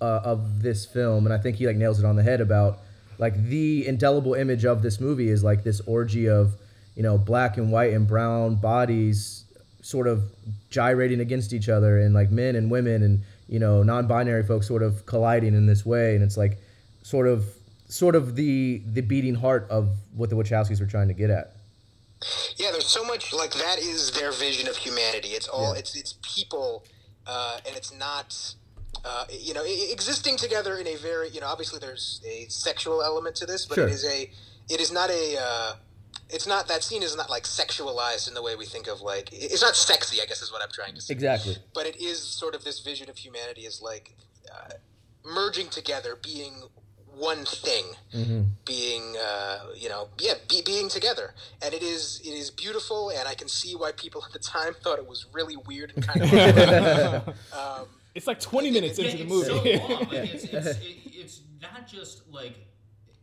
uh, of this film, and I think he like nails it on the head about like the indelible image of this movie is like this orgy of, you know, black and white and brown bodies sort of gyrating against each other, and like men and women and, you know, non-binary folks sort of colliding in this way, and it's like sort of sort of the the beating heart of what the Wachowskis were trying to get at. Yeah, there's so much, like, that is their vision of humanity. It's all, yeah. it's it's people, uh, and it's not, uh, you know, existing together in a very, you know, obviously there's a sexual element to this, but sure. it is a, it is not a, uh, it's not, that scene is not, like, sexualized in the way we think of, like, it's not sexy, I guess is what I'm trying to say. Exactly. But it is sort of this vision of humanity as, like, uh, merging together, being one thing, mm-hmm. being, uh, you know, yeah, be, being together, and it is it is beautiful, and I can see why people at the time thought it was really weird and kind of. um, it's like twenty minutes it, into it, the movie. It's so long. Like, it's, it's, it, it's not just like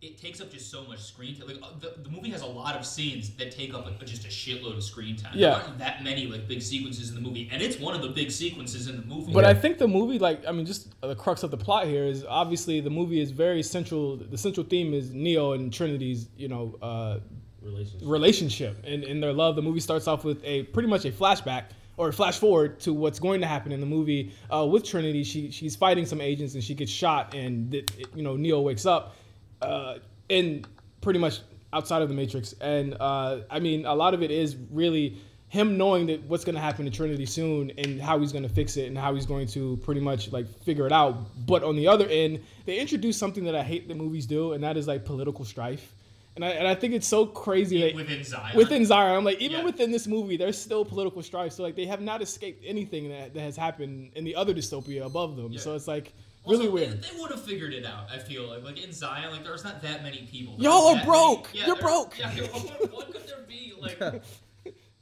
it takes up just so much screen time. Like the, the movie has a lot of scenes that take up like just a shitload of screen time. Yeah. There aren't that many like big sequences in the movie, and it's one of the big sequences in the movie. But yeah. I think the movie, like, I mean, just the crux of the plot here is obviously the movie is very central. The central theme is Neo and Trinity's, you know, uh, relationship, relationship and, and their love. The movie starts off with a pretty much a flashback or a flash forward to what's going to happen in the movie uh, with Trinity. She she's fighting some agents and she gets shot, and it, it, you know, Neo wakes up. Uh, in pretty much outside of the Matrix, and uh, I mean, a lot of it is really him knowing that what's going to happen to Trinity soon and how he's going to fix it and how he's going to pretty much like figure it out. But on the other end, they introduce something that I hate that movies do, and that is like political strife. And I, and I think it's so crazy that within Zion, within Zion, I'm like, even yeah. within this movie, there's still political strife. So like, they have not escaped anything that, that has happened in the other dystopia above them. Yeah. So it's like really also, weird. They, they would have figured it out. I feel like, like in Zion, like there's not that many people. There Y'all are broke. Yeah, You're broke. Yeah, what, what could there be? Like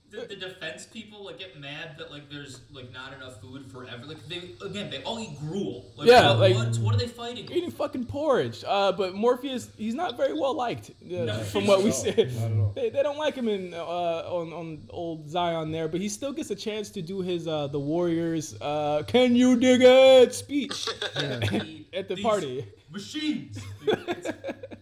the, the defense people like get mad that like there's like not enough food for everyone. Like they again, they all eat gruel. Like, yeah. What, like what, what are they fighting? Eating fucking porridge. Uh, but Morpheus, he's not very well liked. Uh, no, from what we see, not at all. They, they don't like him in uh, on on old Zion there. But he still gets a chance to do his uh, the Warriors. Uh, Can you dig it? Speech yeah. at the These party. Machines. It's,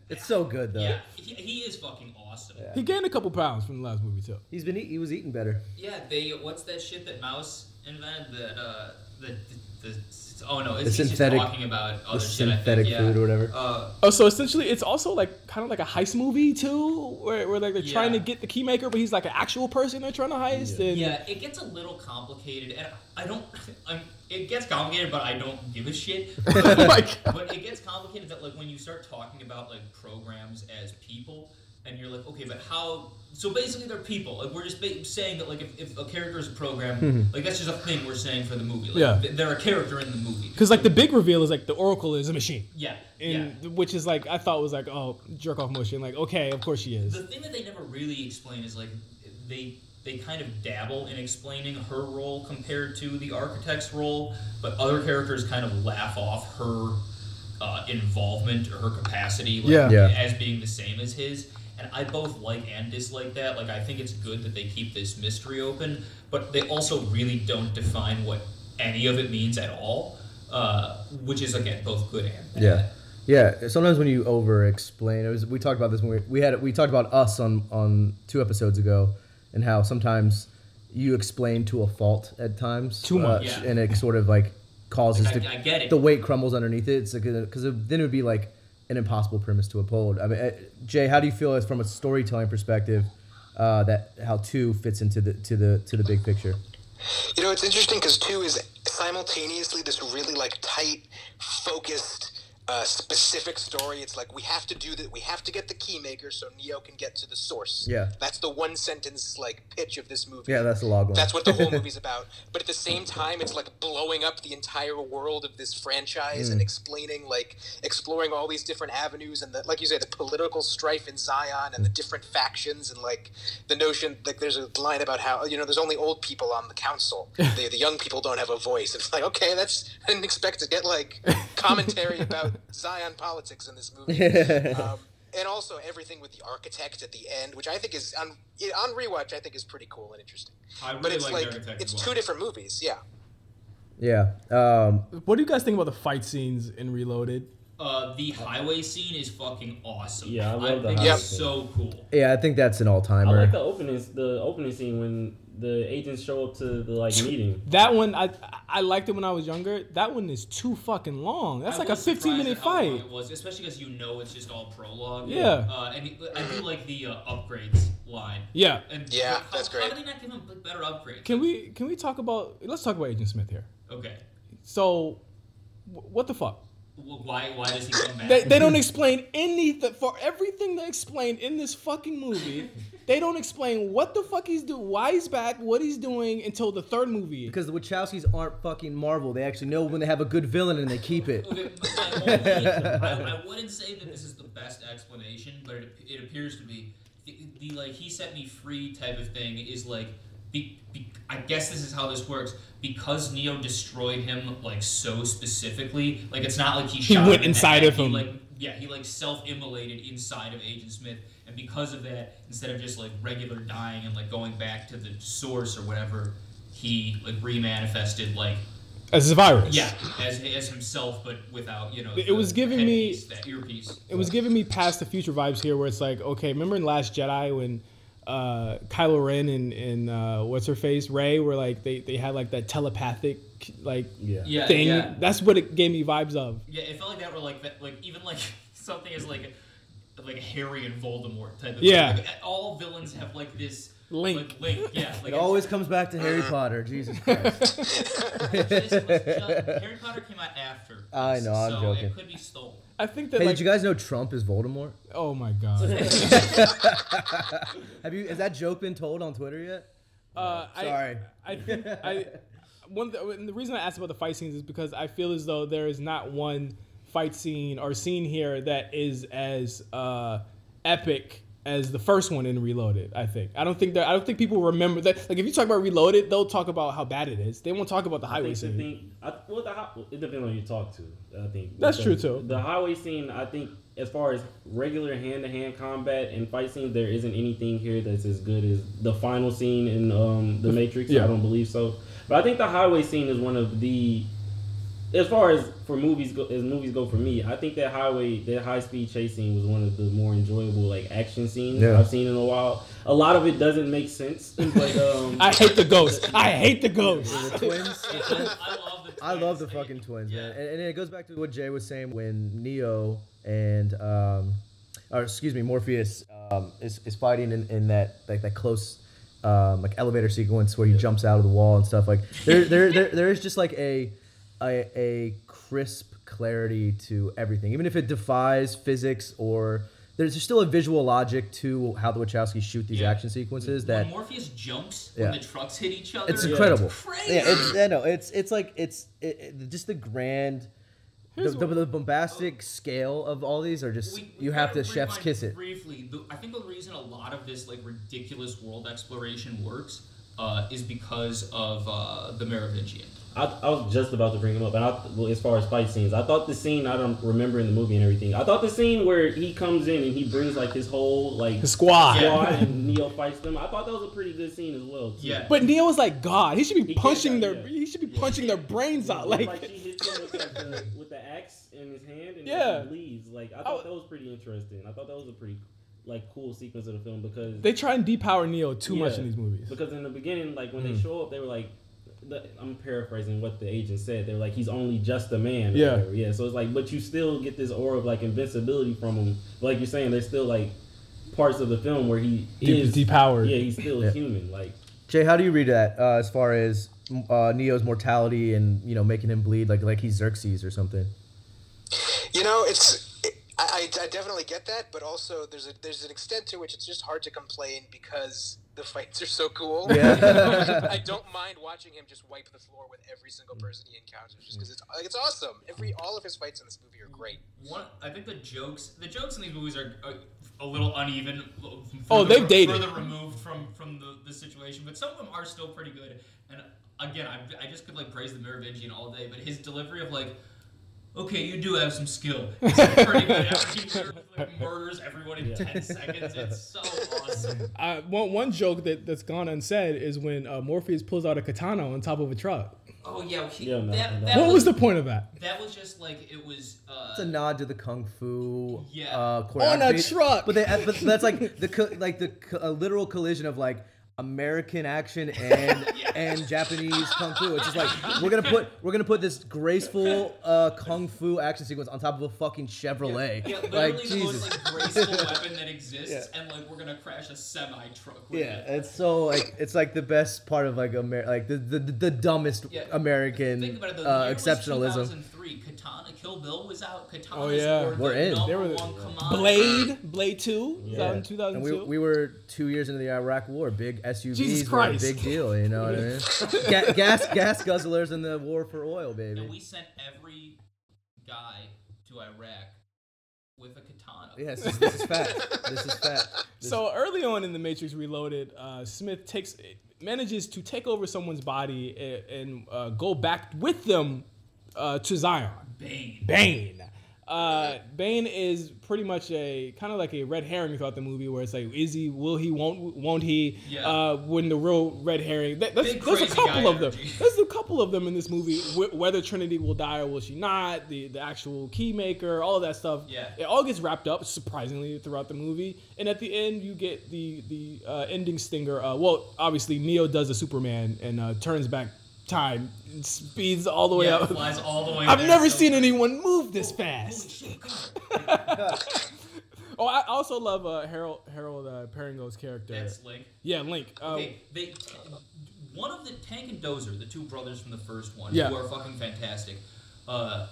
it's so good though. Yeah, he, he is fucking awesome. Yeah. He gained a couple pounds from the last movie too. He's been eat- he was eating better. Yeah, they what's that shit that Mouse invented? The uh, the, the the oh no, it's just talking about other the shit. Synthetic yeah. food or whatever. Uh, oh, so essentially, it's also like kind of like a heist movie too, where, where like they're yeah. trying to get the key maker, but he's like an actual person they're trying to heist. Yeah, and yeah it gets a little complicated, and I don't. I'm, It gets complicated, but I don't give a shit. But, oh my God. But it gets complicated that like when you start talking about like programs as people. And you're like, okay, but how... So basically they're people. Like we're just ba- saying that like if, if a character is a program, mm-hmm. like that's just a thing we're saying for the movie. Like yeah. th- they're a character in the movie. Because like the big reveal is like the Oracle is a machine. Yeah. And, yeah. Which is like, I thought was like, oh, jerk-off motion. Like, okay, of course she is. The thing that they never really explain is like they... They kind of dabble in explaining her role compared to the Architect's role, but other characters kind of laugh off her uh, involvement or her capacity like, yeah. Yeah. as being the same as his. And I both like and dislike that. Like, I think it's good that they keep this mystery open, but they also really don't define what any of it means at all, uh, which is, again, both good and bad. Yeah. Yeah, sometimes when you over-explain, it was, we talked about this when we, we had we talked about Us on, on two episodes ago, and how sometimes you explain to a fault at times. Too much. Uh, yeah. And it sort of like causes like I, the, I the weight crumbles underneath it. It's like, because then it would be like an impossible premise to uphold. I mean, uh, Jay, how do you feel as from a storytelling perspective uh, that how two fits into the to the to the big picture? You know, it's interesting because two is simultaneously this really like tight, focused. Uh, specific story. It's like we have to do that. We have to get the key maker so Neo can get to the source. Yeah, that's the one sentence like pitch of this movie. Yeah, that's a log line. That's what the whole movie's about. But at the same time, it's like blowing up the entire world of this franchise mm. and explaining like exploring all these different avenues and the, like you say, the political strife in Zion and the different factions and like the notion like there's a line about how you know there's only old people on the council. the, the young people don't have a voice. It's like okay, that's I didn't expect to get like commentary about. Zion politics in this movie, um, and also everything with the Architect at the end, which I think is on, on rewatch. I think is pretty cool and interesting. I really but it's like, like it's two different movies. Yeah. Yeah. Um, what do you guys think about the fight scenes in Reloaded? Uh, the highway scene is fucking awesome. Yeah, I love I think the it's scene. So cool. Yeah, I think that's an all-timer. I like the opening, the opening scene when the agents show up to the like meeting. That one, I I liked it when I was younger. That one is too fucking long. That's I like a fifteen-minute fight. It was, especially because you know it's just all prologue. Yeah. Uh, and I do like the uh, upgrades line. Yeah. And yeah, how, that's great. How do they not give him better upgrades? Can we can we talk about? Let's talk about Agent Smith here. Okay. So, what the fuck? Why? Why does he come back? They, they don't explain anything for everything they explained in this fucking movie. They don't explain what the fuck he's doing, why he's back, what he's doing until the third movie. Because the Wachowskis aren't fucking Marvel. They actually know when they have a good villain and they keep it. Okay, I, I wouldn't say that this is the best explanation, but it, it appears to be the, the like he set me free type of thing is like. Be, be, I guess this is how this works because Neo destroyed him like so specifically. Like it's not like he shot he went him inside of him. He, like yeah, he like self-immolated inside of Agent Smith, and because of that, instead of just like regular dying and like going back to the source or whatever, he like remanifested like as a virus. Yeah, as as himself, but without you know. It the, was giving me piece, that earpiece. It was giving me past the future vibes here, where it's like okay, remember in Last Jedi when. Uh, Kylo Ren and, and uh, what's her face Rey were like they, they had like that telepathic like yeah. Yeah, thing. Yeah. That's what it gave me vibes of. Yeah, it felt like that were like that, like even like something as like like Harry and Voldemort type of yeah. thing. Like, all villains have like this Link. Like, Link, yeah. Like, it always comes back to Harry Potter. Jesus Christ. Harry Potter came out after. I know, I'm so joking. It could be stolen. I think that. Hey, like, did you guys know Trump is Voldemort? Oh my God. Have you? Has that joke been told on Twitter yet? Uh, no. Sorry. I, I think I. One th- the reason I asked about the fight scenes is because I feel as though there is not one fight scene or scene here that is as uh, epic as the first one in Reloaded. I think I don't think that I don't think people remember that. Like if you talk about Reloaded, they'll talk about how bad it is. They won't talk about the highway I think scene. The thing, I, well, the, it depends on who you talk to. I think that's true too. The highway scene, I think, as far as regular hand-to-hand combat and fight scenes, there isn't anything here that's as good as the final scene in um, The Matrix. Yeah. I don't believe so. But I think the highway scene is one of the, as far as for movies go, as movies go for me, I think that highway, that high speed chase scene was one of the more enjoyable like action scenes yeah. I've seen in a while. A lot of it doesn't make sense. But, um, I hate the ghost. I hate the ghost. The twins. Yeah, I, I love the twins. I love the fucking twins, yeah. man. And, and it goes back to what Jay was saying when Neo and, um, or excuse me, Morpheus um, is is fighting in, in that like that close. Um, like elevator sequence where he yeah. jumps out of the wall and stuff like there, there, there, there is just like a, a, a crisp clarity to everything, even if it defies physics or there's still a visual logic to how the Wachowskis shoot these yeah. action sequences. That when Morpheus jumps yeah. when the trucks hit each other. It's incredible. It's crazy. Yeah, it's, I know it's it's like it's it, it, just the grand. The, the, the bombastic oh, scale of all these are just we, we you have to chef's kiss it. Briefly, the, I think the reason a lot of this like ridiculous world exploration works uh, is because of uh, the Merovingian. I, I was just about to bring him up, and I, well, as far as fight scenes, I thought the scene I don't remember in the movie and everything. I thought the scene where he comes in and he brings like his whole like the squad, squad yeah. and Neo fights them. I thought that was a pretty good scene as well. Too. Yeah, but Neo was like God. He should be he punching their yeah. he should be yeah. punching their brains yeah. out like. like he hits them with, like, the, with the axe in his hand and yeah. he leaves. Like I thought I, that was pretty interesting. I thought that was a pretty. like cool sequence of the film because they try and depower Neo too yeah, much in these movies. Because in the beginning, like when mm. they show up, they were like, the, I'm paraphrasing what the agent said. They were like, he's only just a man. Yeah, whatever. yeah. So it's like, but you still get this aura of like invincibility from him. But like you're saying, there's still like parts of the film where he De- is depowered. Yeah, he's still yeah. human. Like Jay, how do you read that uh, as far as uh, Neo's mortality and you know making him bleed like like he's Xerxes or something? You know, it's. I, I definitely get that, but also there's a there's an extent to which it's just hard to complain because the fights are so cool. Yeah. I don't mind watching him just wipe the floor with every single person he encounters, just because it's like, it's awesome. Every all of his fights in this movie are great. One, I think the jokes the jokes in these movies are a, a little uneven. Oh, they've dated further removed from from the, the situation, but some of them are still pretty good. And again, I I just could like praise the Merovingian all day, but his delivery of like. Okay, you do have some skill. It's pretty good. Every like, murders everyone in yeah. ten seconds. It's so awesome. Uh, one one joke that, that's gone unsaid is when uh, Morpheus pulls out a katana on top of a truck. Oh yeah, he, yeah no, that, no. that what was, was the point of that? That was just like it was. Uh, it's a nod to the kung fu. Yeah. Uh, on a truck. But, they, but that's like the co- like the co- a literal collision of like. American action and yeah. and Japanese kung fu. It's just like we're gonna put we're gonna put this graceful uh, kung fu action sequence on top of a fucking Chevrolet. Yeah, yeah literally like, the Jesus. most like, graceful weapon that exists, yeah. and like we're gonna crash a semi truck. with Yeah, it. it's so like it's like the best part of like Amer like the the, the dumbest yeah. American Think about it, the uh, exceptionalism. Was two thousand three, Katana Kill Bill was out. Katana oh yeah, we're the in. There was Blade Blade Two yeah. out in two thousand two. And we we were two years into the Iraq War. Big S U Vs were a big deal, you know what I mean? Ga- gas, gas guzzlers in the war for oil, baby. And we sent every guy to Iraq with a katana. Yes, this, this is fact. This is fact. This so early on in The Matrix Reloaded, uh, Smith takes manages to take over someone's body and, and uh, go back with them uh, to Zion. Bane. Bane. Uh, Bane is pretty much a kind of like a red herring throughout the movie, where it's like, is he? Will he? Won't? Won't he? Yeah. Uh, when the real red herring, that, that's, there's a couple of them. Energy. There's a couple of them in this movie. Wh- whether Trinity will die or will she not? The the actual key maker, all of that stuff. Yeah. It all gets wrapped up surprisingly throughout the movie, and at the end you get the the uh, ending stinger. Uh, well, obviously Neo does a Superman and uh, turns back. Time it speeds all the way yeah, up. Flies all the way. I've never so seen anyone move this fast. Oh, I also love uh, Harold Harold uh, Perringo's character. That's Link. Yeah, Link. Um, okay, they, one of the Tank and Dozer, the two brothers from the first one, yeah. who are fucking fantastic. Uh,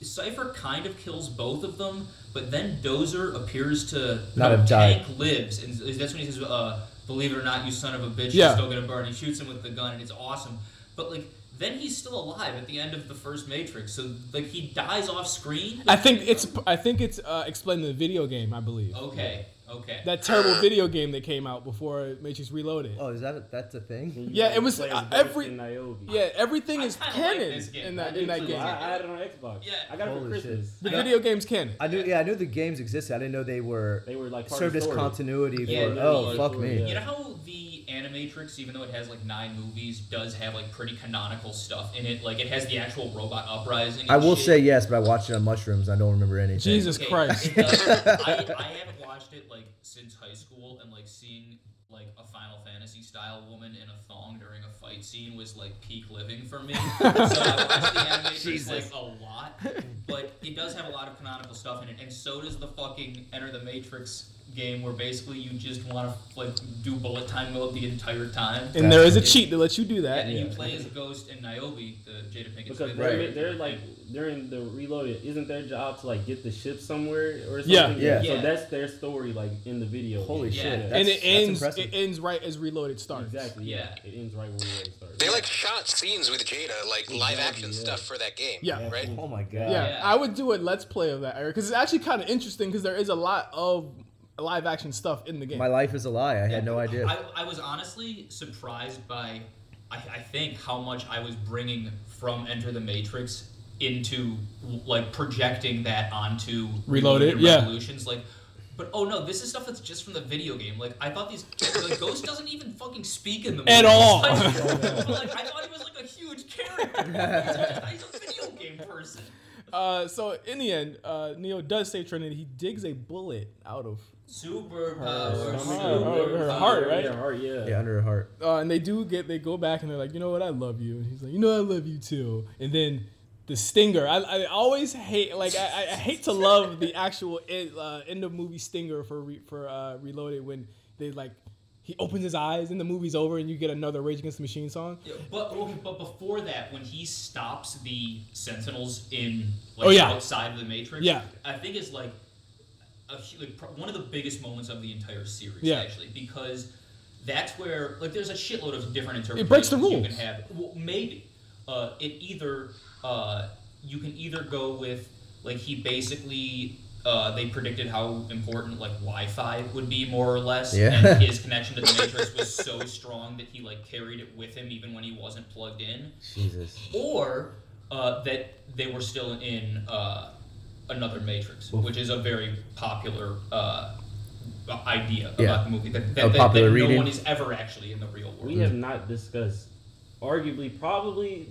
Cypher kind of kills both of them, but then Dozer appears to not have died. Tank lives, and that's when he says, uh, "Believe it or not, you son of a bitch, yeah. you're still gonna burn." He shoots him with the gun, and it's awesome. But like. Then he's still alive at the end of the first Matrix, so like he dies off screen. I think it's I think it's uh, explained in the video game, I believe. Okay, okay. That terrible video game that came out before Matrix Reloaded. Oh, is that a, that's a thing? Yeah, yeah it was uh, every. Yeah, everything I, is I canon like in that I in that too. game. I, I had it on Xbox. Yeah, I got Holy it for Christmas. Shit. The yeah. video game's canon. I knew yeah I knew the games existed. I didn't know they were they were like part served as continuity. Yeah, for, yeah, oh yeah, fuck story, me. Yeah. You know how the Animatrix, even though it has like nine movies, does have like pretty canonical stuff in it. Like it has the actual robot uprising. I will shit. say yes, but I watched it on mushrooms. I don't remember anything. Jesus okay, Christ! It does, I, I haven't watched it like since high school, and like seeing like a Final Fantasy style woman in a thong during a fight scene was like peak living for me. So I watched the Animatrix Jesus. like a lot, but it does have a lot of canonical stuff in it, and so does the fucking Enter the Matrix game, where basically you just want to like do bullet time mode the entire time. And there is a cheat that lets you do that. Yeah, and yeah. you play as Ghost and Niobe, the Jada Pinkett Smith. Because they're, they're like during the Reloaded, isn't their job to like get the ship somewhere or something? Yeah, yeah. yeah. So that's their story, like in the video. Holy yeah. shit! That's, and it ends. It ends right as Reloaded starts. Exactly. Yeah. yeah. It ends right when Reloaded starts. They like shot scenes with Jada, like live action yeah. stuff for that game. Yeah. yeah. Right. Oh my god. Yeah. yeah. I would do a let's play of that, because it's actually kind of interesting, because there is a lot of live action stuff in the game. My life is a lie. I yeah. had no idea. I, I was honestly surprised by, I, I think, how much I was bringing from Enter the Matrix into, like, projecting that onto Reloaded yeah. Revolutions. Like, but, oh, no, this is stuff that's just from the video game. Like, I thought these... Like, Ghost doesn't even fucking speak in the movie. At all! Like, but, like, I thought he was, like, a huge character. He's a video game person. Uh, so, in the end, uh, Neo does save Trinity. He digs a bullet out of... Superpowers. Super her heart, right? Her heart, yeah. Yeah, under her heart. Uh, and they do get, they go back and they're like, you know what, I love you. And he's like, you know, I love you too. And then the stinger. I, I always hate, like, I, I hate to love the actual end, uh, end of movie stinger for re, for uh, Reloaded, when they like. He opens his eyes and the movie's over, and you get another Rage Against the Machine song. Yeah, but okay, but before that, when he stops the Sentinels in like oh, yeah. outside of the Matrix, yeah. I think it's like. A, like, one of the biggest moments of the entire series, yeah. actually, because that's where like there's a shitload of different interpretations. It breaks the rules. You can have. Well, maybe uh, it either uh, you can either go with like he basically uh, they predicted how important like Wi-Fi would be more or less, yeah. and his connection to the Matrix was so strong that he like carried it with him even when he wasn't plugged in. Jesus. Or uh, that they were still in. Uh, Another Matrix, which is a very popular uh, idea yeah. about the movie that, that, that, that no one is ever actually in the real world. We have not discussed, arguably, probably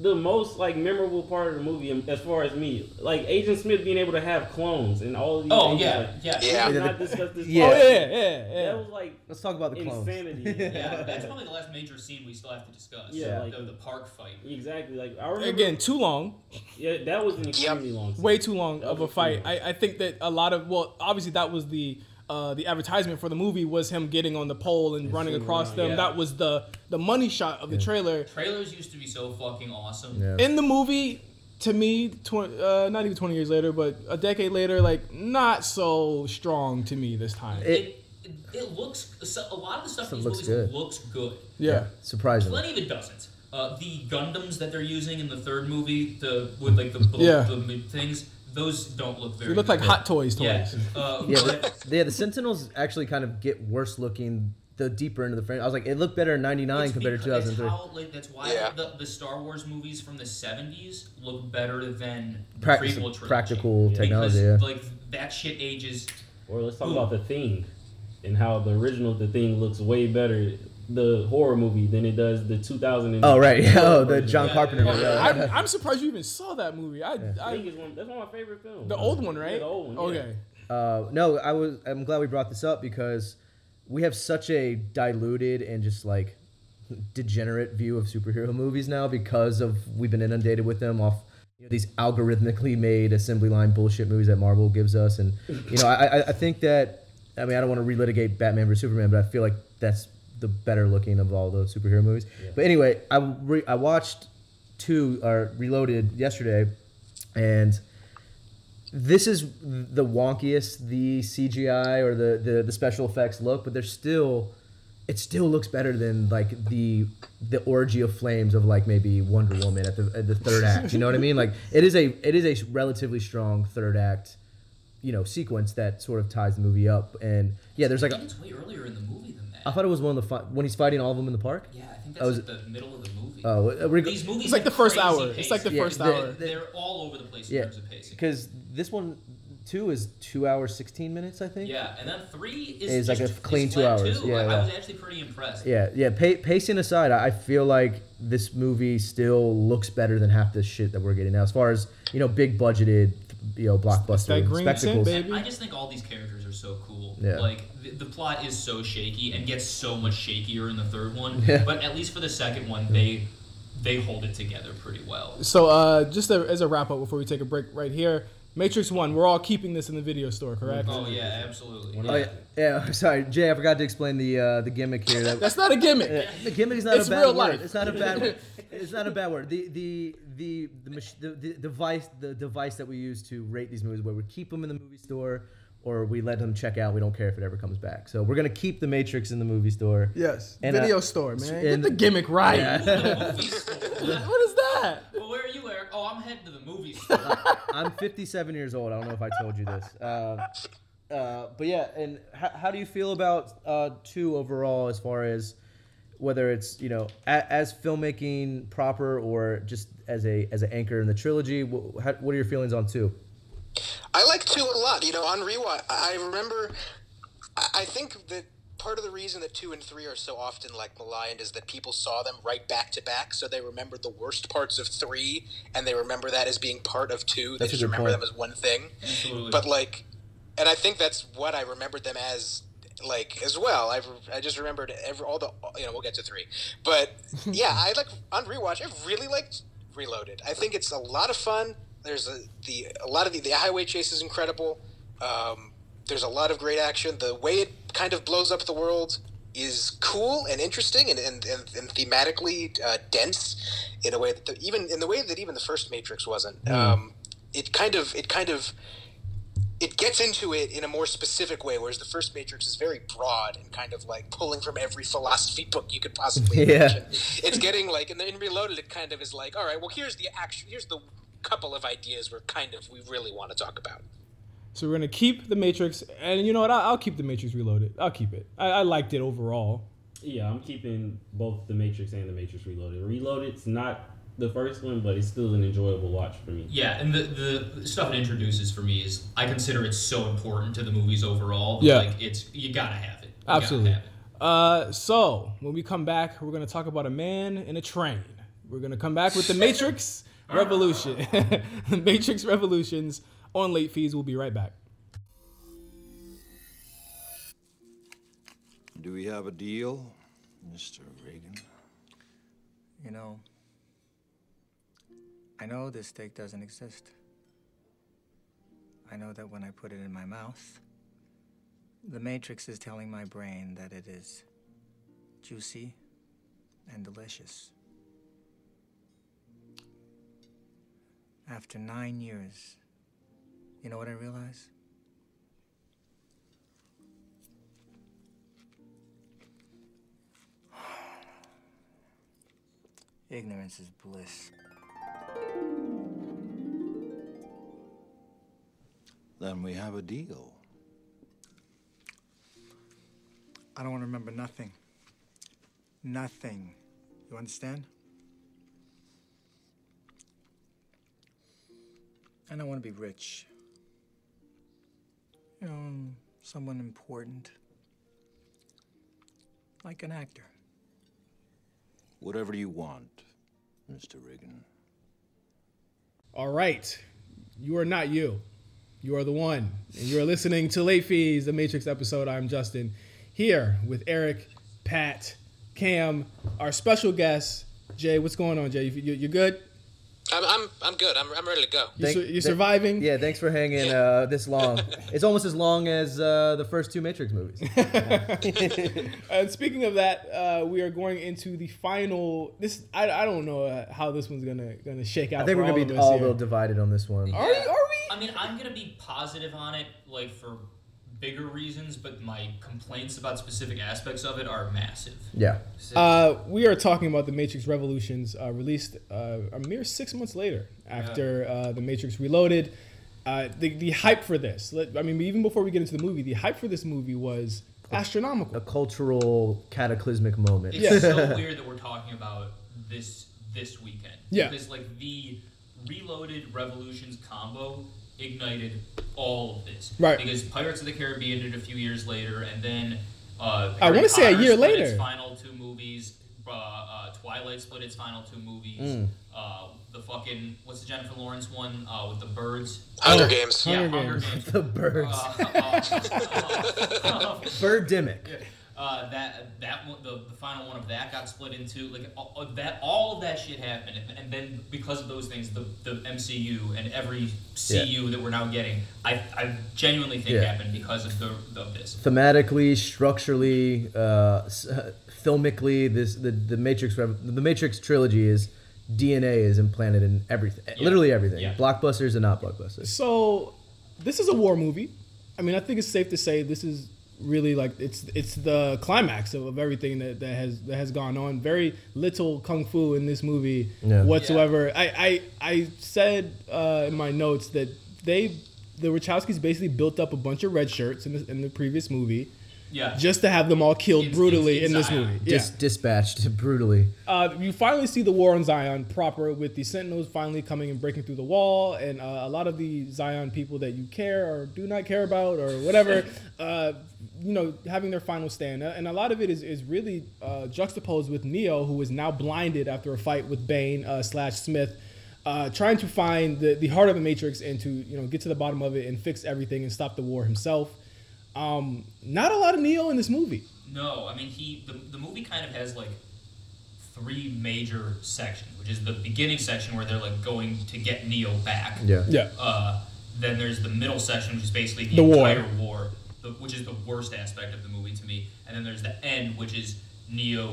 the most like memorable part of the movie as far as me, like Agent Smith being able to have clones and all of these. Oh yeah, like, yeah, yeah. We have not discussed this. yeah. Oh yeah, yeah, yeah. That was like let's talk about the clones. Insanity. yeah, that's probably the last major scene we still have to discuss. Yeah, like, the, the park fight. Exactly. Like I remember, again, too long. Yeah, that was an extremely long scene. Way too long of a fight. I, I think that a lot of well, obviously that was the. Uh, the advertisement for the movie was him getting on the pole and, and running across around, them. Yeah. That was the, the money shot of yeah. the trailer. Trailers used to be so fucking awesome. Yeah. In the movie, to me, tw- uh, not even twenty years later, but a decade later, like not so strong to me this time. It it, it looks so, a lot of the stuff in these looks movies good. looks good. Yeah, yeah. surprisingly. Plenty of it doesn't. Uh, the Gundams that they're using in the third movie, the with like the bullet, yeah. the things. Those don't look very. They look good. Like Hot Toys toys. Yeah, uh, yeah, the, yeah. The Sentinels actually kind of get worse looking the deeper into the frame. I was like, it looked better in ninety-nine compared to two thousand three. How, like, that's why yeah. the, the Star Wars movies from the seventies look better than the Practic- prequel trilogy. Practical yeah. technology, because, yeah. like that shit ages. Or let's talk Ooh. about The Thing, and how the original The Thing looks way better. The horror movie than it does the two thousand. Oh right, oh the John yeah, Carpenter movie. Yeah, yeah, yeah. I'm, I'm surprised you even saw that movie. I, yeah. I, I think it's one. That's one of my favorite films. The old one, right? Yeah, the old one. Okay. Yeah. Uh, no, I was. I'm glad we brought this up because we have such a diluted and just like degenerate view of superhero movies now because of we've been inundated with them off you know, these algorithmically made assembly line bullshit movies that Marvel gives us. And, you know, I, I think that, I mean, I don't want to relitigate Batman versus Superman, but I feel like that's the better looking of all the superhero movies. Yeah. But anyway, I, re- I watched two, or Reloaded yesterday, and this is the wonkiest the C G I or the, the, the special effects look, but there's still, it still looks better than like the the orgy of flames of like maybe Wonder Woman at the at the third act. You know what I mean? Like it is a it is a relatively strong third act, you know, sequence that sort of ties the movie up. And yeah, there's like I think a, it's way earlier in the movie than that. I thought it was one of the fi- when he's fighting all of them in the park. Yeah, I think that's I was, like the middle of the movie. Oh, uh, reg- these movies. It's like the first hour. Pace. It's like the yeah, first they're, hour. They're all over the place in yeah, terms of pacing. Because this one. Two is two hours, sixteen minutes, I think. Yeah, and then three is, is like a clean two hours. Two. Yeah, I, yeah. I was actually pretty impressed. Yeah, yeah. Pa- pacing aside, I feel like this movie still looks better than half this shit that we're getting now. As far as, you know, big budgeted, you know, blockbuster spectacles. Tint, baby. I just think all these characters are so cool. Yeah. Like the, the plot is so shaky and gets so much shakier in the third one. Yeah. But at least for the second one, they they hold it together pretty well. So uh, just a, as a wrap up before we take a break right here. Matrix one, we're all keeping this in the video store, correct? Oh, yeah, absolutely. Yeah. Oh, yeah. yeah, I'm sorry, Jay, I forgot to explain the uh, the gimmick here. That, That's not a gimmick. Uh, the gimmick is not it's a bad real word. Life. It's not a bad word. It's not a bad word. The the the the, mach- the the device the device that we use to rate these movies, where we keep them in the movie store or we let them check out. We don't care if it ever comes back. So we're going to keep the Matrix in the movie store. Yes, and video uh, store, man. Get the gimmick right. Yeah. What is that? Well, where are you, Eric? Oh, I'm heading to the movie store. I'm fifty-seven years old. I don't know if I told you this. Uh, uh, but yeah, and how, how do you feel about uh, two overall as far as whether it's, you know, a, as filmmaking proper or just as a as an anchor in the trilogy? Wh- how, what are your feelings on two? I like two a lot. You know, on rewatch, I remember, I think that part of the reason that two and three are so often like maligned is that people saw them right back to back, so they remember the worst parts of three, and they remember that as being part of two. They that's just remember point. Them as one thing. Absolutely. But like, and I think that's what I remembered them as, like as well. I I just remembered every, all the you know we'll get to three, but yeah, I like on rewatch. I really liked Reloaded. I think it's a lot of fun. There's a, the a lot of the, the highway chase is incredible. Um, There's a lot of great action. The way it kind of blows up the world is cool and interesting and, and, and, and thematically uh, dense in a way that the, even in the way that even the first Matrix wasn't. Mm. Um, it kind of it kind of it gets into it in a more specific way, whereas the first Matrix is very broad and kind of like pulling from every philosophy book you could possibly yeah. imagine. It's getting like and then in Reloaded it kind of is like, all right, well here's the action, here's the couple of ideas we're kind of we really want to talk about. So we're going to keep The Matrix, and you know what, I'll keep The Matrix Reloaded. I'll keep it. I, I liked it overall. Yeah, I'm keeping both The Matrix and The Matrix Reloaded. Reloaded's not the first one, but it's still an enjoyable watch for me. Yeah, and the, the stuff it introduces for me is, I consider it so important to the movies overall. Yeah. Like, it's, you gotta have it. You Absolutely. Have it. Uh, so, when we come back, we're going to talk about a man and a train. We're going to come back with The Matrix Revolution. The Matrix Revolutions. On Late Fees, we'll be right back. Do we have a deal, Mister Reagan? You know, I know this steak doesn't exist. I know that when I put it in my mouth, the Matrix is telling my brain that it is juicy and delicious. After nine years, you know what I realize? Ignorance is bliss. Then we have a deal. I don't want to remember nothing. Nothing. You understand? And I want to be rich. You know, someone important, like an actor. Whatever you want, Mister Reagan. All right, you are not you. You are the one, and you are listening to Late Fees, the Matrix episode. I'm Justin, here with Eric, Pat, Cam, our special guest, Jay. What's going on, Jay? You, you, you good? I'm I'm I'm good. I'm I'm ready to go. You, su- you surviving? Yeah. Thanks for hanging uh, this long. It's almost as long as uh, the first two Matrix movies. And speaking of that, uh, we are going into the final. This I I don't know uh, how this one's gonna gonna shake out. I think we're gonna be all a little divided on this one. Yeah. Are we? Are we? I mean, I'm gonna be positive on it, like for bigger reasons, but my complaints about specific aspects of it are massive. Yeah. Uh, we are talking about The Matrix Revolutions, uh, released uh, a mere six months later after yeah. uh, The Matrix Reloaded. Uh, the, the hype for this, I mean, even before we get into the movie, the hype for this movie was astronomical. A cultural cataclysmic moment. It's yeah. so weird that we're talking about this this weekend. Yeah. Because, like, the Reloaded Revolutions combo ignited all of this, right? Because Pirates of the Caribbean did a few years later, and then uh, I want to say a year later, its final two movies. Uh, uh, Twilight split its final two movies. Mm. Uh, the fucking what's the Jennifer Lawrence one uh, with the birds? Hunger oh, Games. Yeah, Hunger, Hunger Games. Games. The birds. Uh, uh, uh, Birdemic. Yeah. Uh, that that one, the, the final one of that got split into like all, that all of that shit happened, and, and then because of those things, the, the M C U and every C U yeah. that we're now getting, I I genuinely think yeah. happened because of the of this. Thematically, structurally, uh, filmically, this the the Matrix the Matrix trilogy is D N A is implanted in everything, yeah. literally everything, yeah. blockbusters and not blockbusters. So this is a war movie. I mean, I think it's safe to say this is. Really, like it's it's the climax of, of everything that, that has that has gone on. Very little kung fu in this movie no. whatsoever. Yeah. I, I I said uh, in my notes that they the Wachowskis basically built up a bunch of red shirts in the, in the previous movie, yeah, just to have them all killed it's, brutally it's, it's in this Zion. Movie. Yeah. Dis- dispatched brutally. Uh, you finally see the war on Zion proper with the Sentinels finally coming and breaking through the wall, and uh, a lot of the Zion people that you care or do not care about or whatever. uh, You know, having their final stand, and a lot of it is is really uh, juxtaposed with Neo, who is now blinded after a fight with Bane uh, slash Smith, uh, trying to find the, the heart of the Matrix and to you know get to the bottom of it and fix everything and stop the war himself. Um, not a lot of Neo in this movie. No, I mean he the, the movie kind of has like three major sections, which is the beginning section where they're like going to get Neo back. Yeah. Yeah. Uh, then there's the middle section, which is basically the, the entire war. war. The, which is the worst aspect of the movie to me. And then there's the end, which is Neo.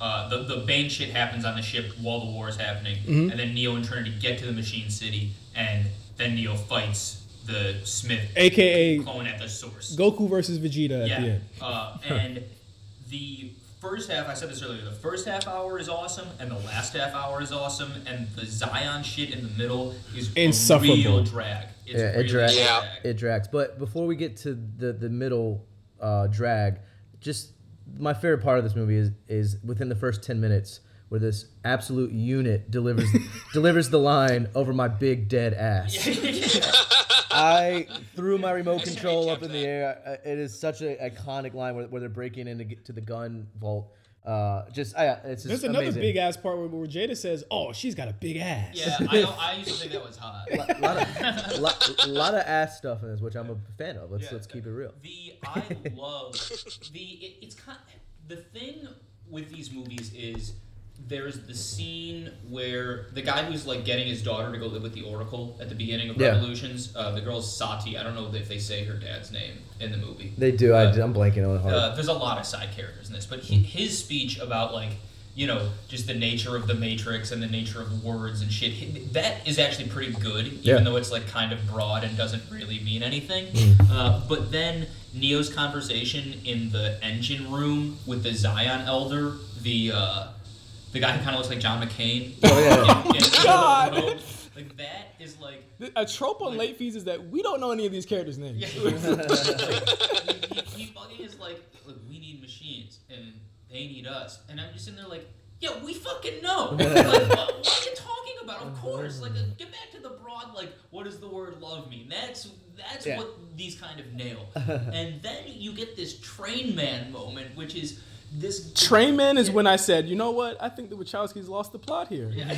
Uh, the, the Bane shit happens on the ship while the war is happening. Mm-hmm. And then Neo and Trinity get to the Machine City. And then Neo fights the Smith. A K A clone at the source. Goku versus Vegeta yeah. at the end. Uh, and the first half, I said this earlier, the first half hour is awesome. And the last half hour is awesome. And the Zion shit in the middle is insufferable. A real drag. It's yeah, really it drags. Yeah. It drags. But before we get to the the middle uh, drag, just my favorite part of this movie is is within the first ten minutes where this absolute unit delivers delivers the line over my big dead ass. I threw my remote control up in the air. It is such an iconic line where, where they're breaking into get to the gun vault. Uh, just, I, it's just There's another amazing. big ass part where, where Jada says, "Oh, she's got a big ass." Yeah, I, I used to think that was hot. A lot, lot, lot, lot of ass stuff in this, which I'm a fan of. Let's yeah, let's keep it real. The I love the it, it's kind of, the thing with these movies is there's the scene where the guy who's like getting his daughter to go live with the Oracle at the beginning of yeah. Revolutions. Uh, the girl's Sati. I don't know if they say her dad's name in the movie. They do. But, I, I'm blanking on it. Uh, there's a lot of side characters in this, but he, his speech about like you know just the nature of the Matrix and the nature of words and shit. That is actually pretty good, even yeah. though it's like kind of broad and doesn't really mean anything. uh, but then Neo's conversation in the engine room with the Zion Elder, the uh, The guy who kind of looks like John McCain. Oh, yeah. And, and God! Like, that is like... A trope on like, Late Fees is that we don't know any of these characters' names. Yeah. Like, he, he, he fucking is like, look, we need machines, and they need us. And I'm just in there like, yeah, we fucking know. Like, what, what are you talking about? Of course. Like, uh, get back to the broad, like, what does the word love mean? That's that's yeah. what these kind of nail. And then you get this train man moment, which is... This Trainman is yeah. when I said, you know what? I think the Wachowskis lost the plot here. Yeah.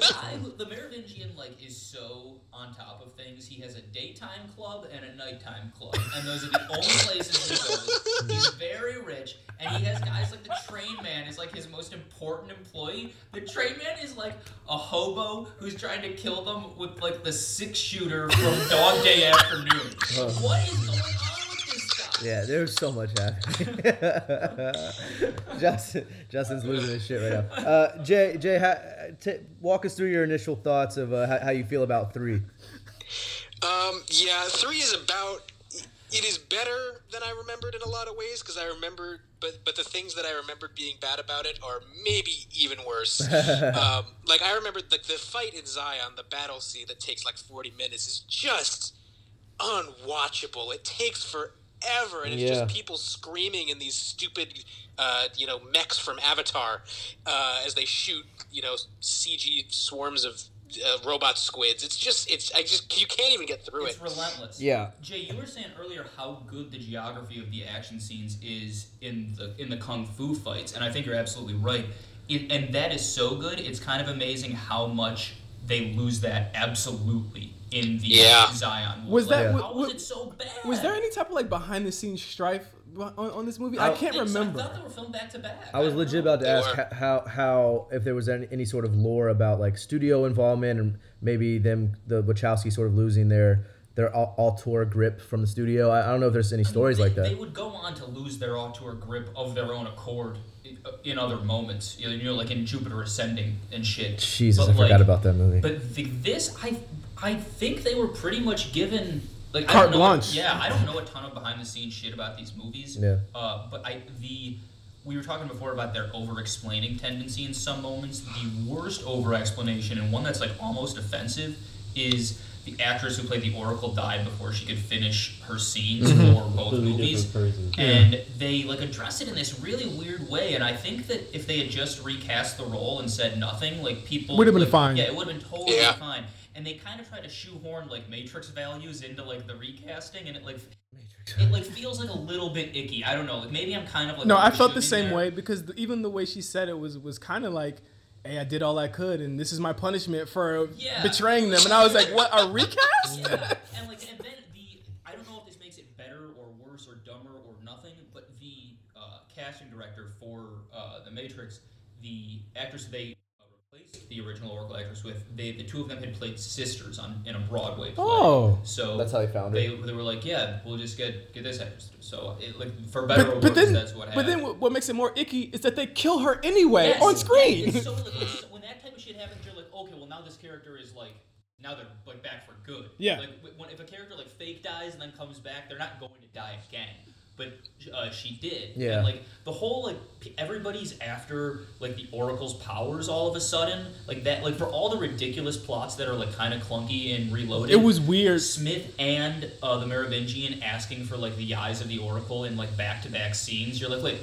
I, the Merovingian, like, is so on top of things. He has a daytime club and a nighttime club, and those are the only places he goes. He's very rich, and he has guys like the train man is like his most important employee. The train man is like a hobo who's trying to kill them with like the six shooter from Dog Day Afternoon. Oh. What is going on? Yeah, there's so much happening. Justin, Justin's losing his shit right now. Uh, Jay, Jay, ha- t- walk us through your initial thoughts of uh, how, how you feel about three. Um, yeah, three is about. It is better than I remembered in a lot of ways because I remembered, but but the things that I remembered being bad about it are maybe even worse. um, like I remembered, like the fight in Zion, the battle scene that takes like forty minutes is just unwatchable. It takes forever. Ever and it's yeah. just people screaming in these stupid, uh, you know, mechs from Avatar uh, as they shoot, you know, C G swarms of uh, robot squids. It's just, it's, I just, you can't even get through it's it. It's relentless. Yeah. Jay, you were saying earlier how good the geography of the action scenes is in the in the kung fu fights, and I think you're absolutely right. It, and that is so good. It's kind of amazing how much they lose that absolutely. In the yeah. Zion, was like, that? How was, was it so bad? Was there any type of like behind the scenes strife on, on this movie? I, I can't remember. I thought they were filmed back to back. I was I legit know. about to ask how, how how if there was any, any sort of lore about like studio involvement and maybe them the Wachowskis sort of losing their their auteur grip from the studio. I, I don't know if there's any I stories mean, they, like that. They would go on to lose their auteur grip of their own accord in, in other moments. You know, like in Jupiter Ascending and shit. Jesus, but I like, forgot about that movie. But the, this I. I think they were pretty much given like carte I don't know blanche. Yeah, I don't know a ton of behind the scenes shit about these movies. Yeah. Uh, but I the we were talking before about their over explaining tendency in some moments. The worst over explanation and one that's like almost offensive is the actress who played the Oracle died before she could finish her scenes for both totally movies. And they like address it in this really weird way. And I think that if they had just recast the role and said nothing, like people would have been like, fine. Yeah, it would have been totally yeah. fine. And they kind of try to shoehorn like Matrix values into like the recasting, and it like Matrix. it like feels like a little bit icky. I don't know. Like maybe I'm kind of like no. I felt the same there. way because the, even the way she said it was was kind of like, "Hey, I did all I could, and this is my punishment for yeah. betraying them." And I was like, "What a recast!" Yeah. And like and then the I don't know if this makes it better or worse or dumber or nothing, but the uh, casting director for uh, the Matrix, the actors they. The original Oracle actors with they, the two of them had played sisters on in a Broadway play. Oh, so that's how they found they, it. They were like, yeah, we'll just get get this actress. So it, like for better but, or worse, then, that's what happened. But then what, what makes it more icky is that they kill her anyway yes, on screen. Yes, so, like, when that type of shit happens, you're like, okay, well now this character is like now they're like back for good. Yeah. Like when, if a character like fake dies and then comes back, they're not going to die again. But uh, she did. Yeah. And, like, the whole, like, everybody's after, like, the Oracle's powers all of a sudden. Like, that, like, for all the ridiculous plots that are, like, kind of clunky and Reloaded. It was weird. Smith and uh, the Merovingian asking for, like, the eyes of the Oracle in, like, back-to-back scenes. You're like, wait,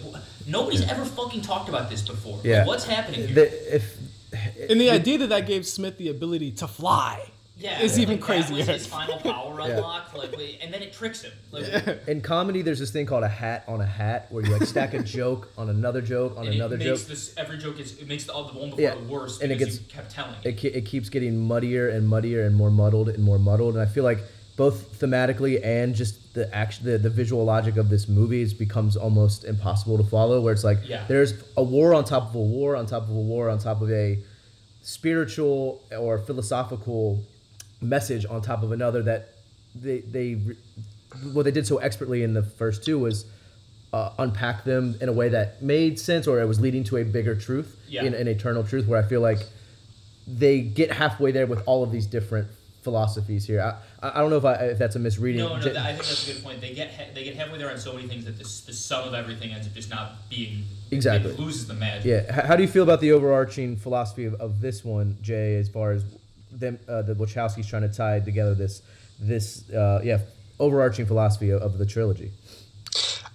nobody's ever fucking talked about this before. Yeah. Like, what's happening here? The, if, if, and the if, idea that that gave Smith the ability to fly. Yeah, it's even like crazier. That was his final power unlock, yeah. like, and then it tricks him. Like, yeah. In comedy, there's this thing called a hat on a hat, where you like stack a joke on another joke on and another it makes joke. This, every joke is it makes the, the one before yeah. the worst, and it gets you kept telling. It it keeps getting muddier and muddier and more muddled and more muddled, and I feel like both thematically and just the action, the, the visual logic of this movie is, becomes almost impossible to follow. Where it's like yeah. there's a war on top of a war on top of a war on top of a spiritual or philosophical message on top of another that they they what they did so expertly in the first two was uh, unpack them in a way that made sense or it was leading to a bigger truth, yeah. an, an eternal truth. Where I feel like they get halfway there with all of these different philosophies here. I I don't know if I if that's a misreading. No, no, J- I think that's a good point. They get ha- they get halfway there on so many things that this, the sum of everything ends up just not being exactly it loses the magic. Yeah. How do you feel about the overarching philosophy of, of this one, Jay? As far as Them, uh, the Wachowskis trying to tie together this, this, uh, yeah, overarching philosophy of, of the trilogy.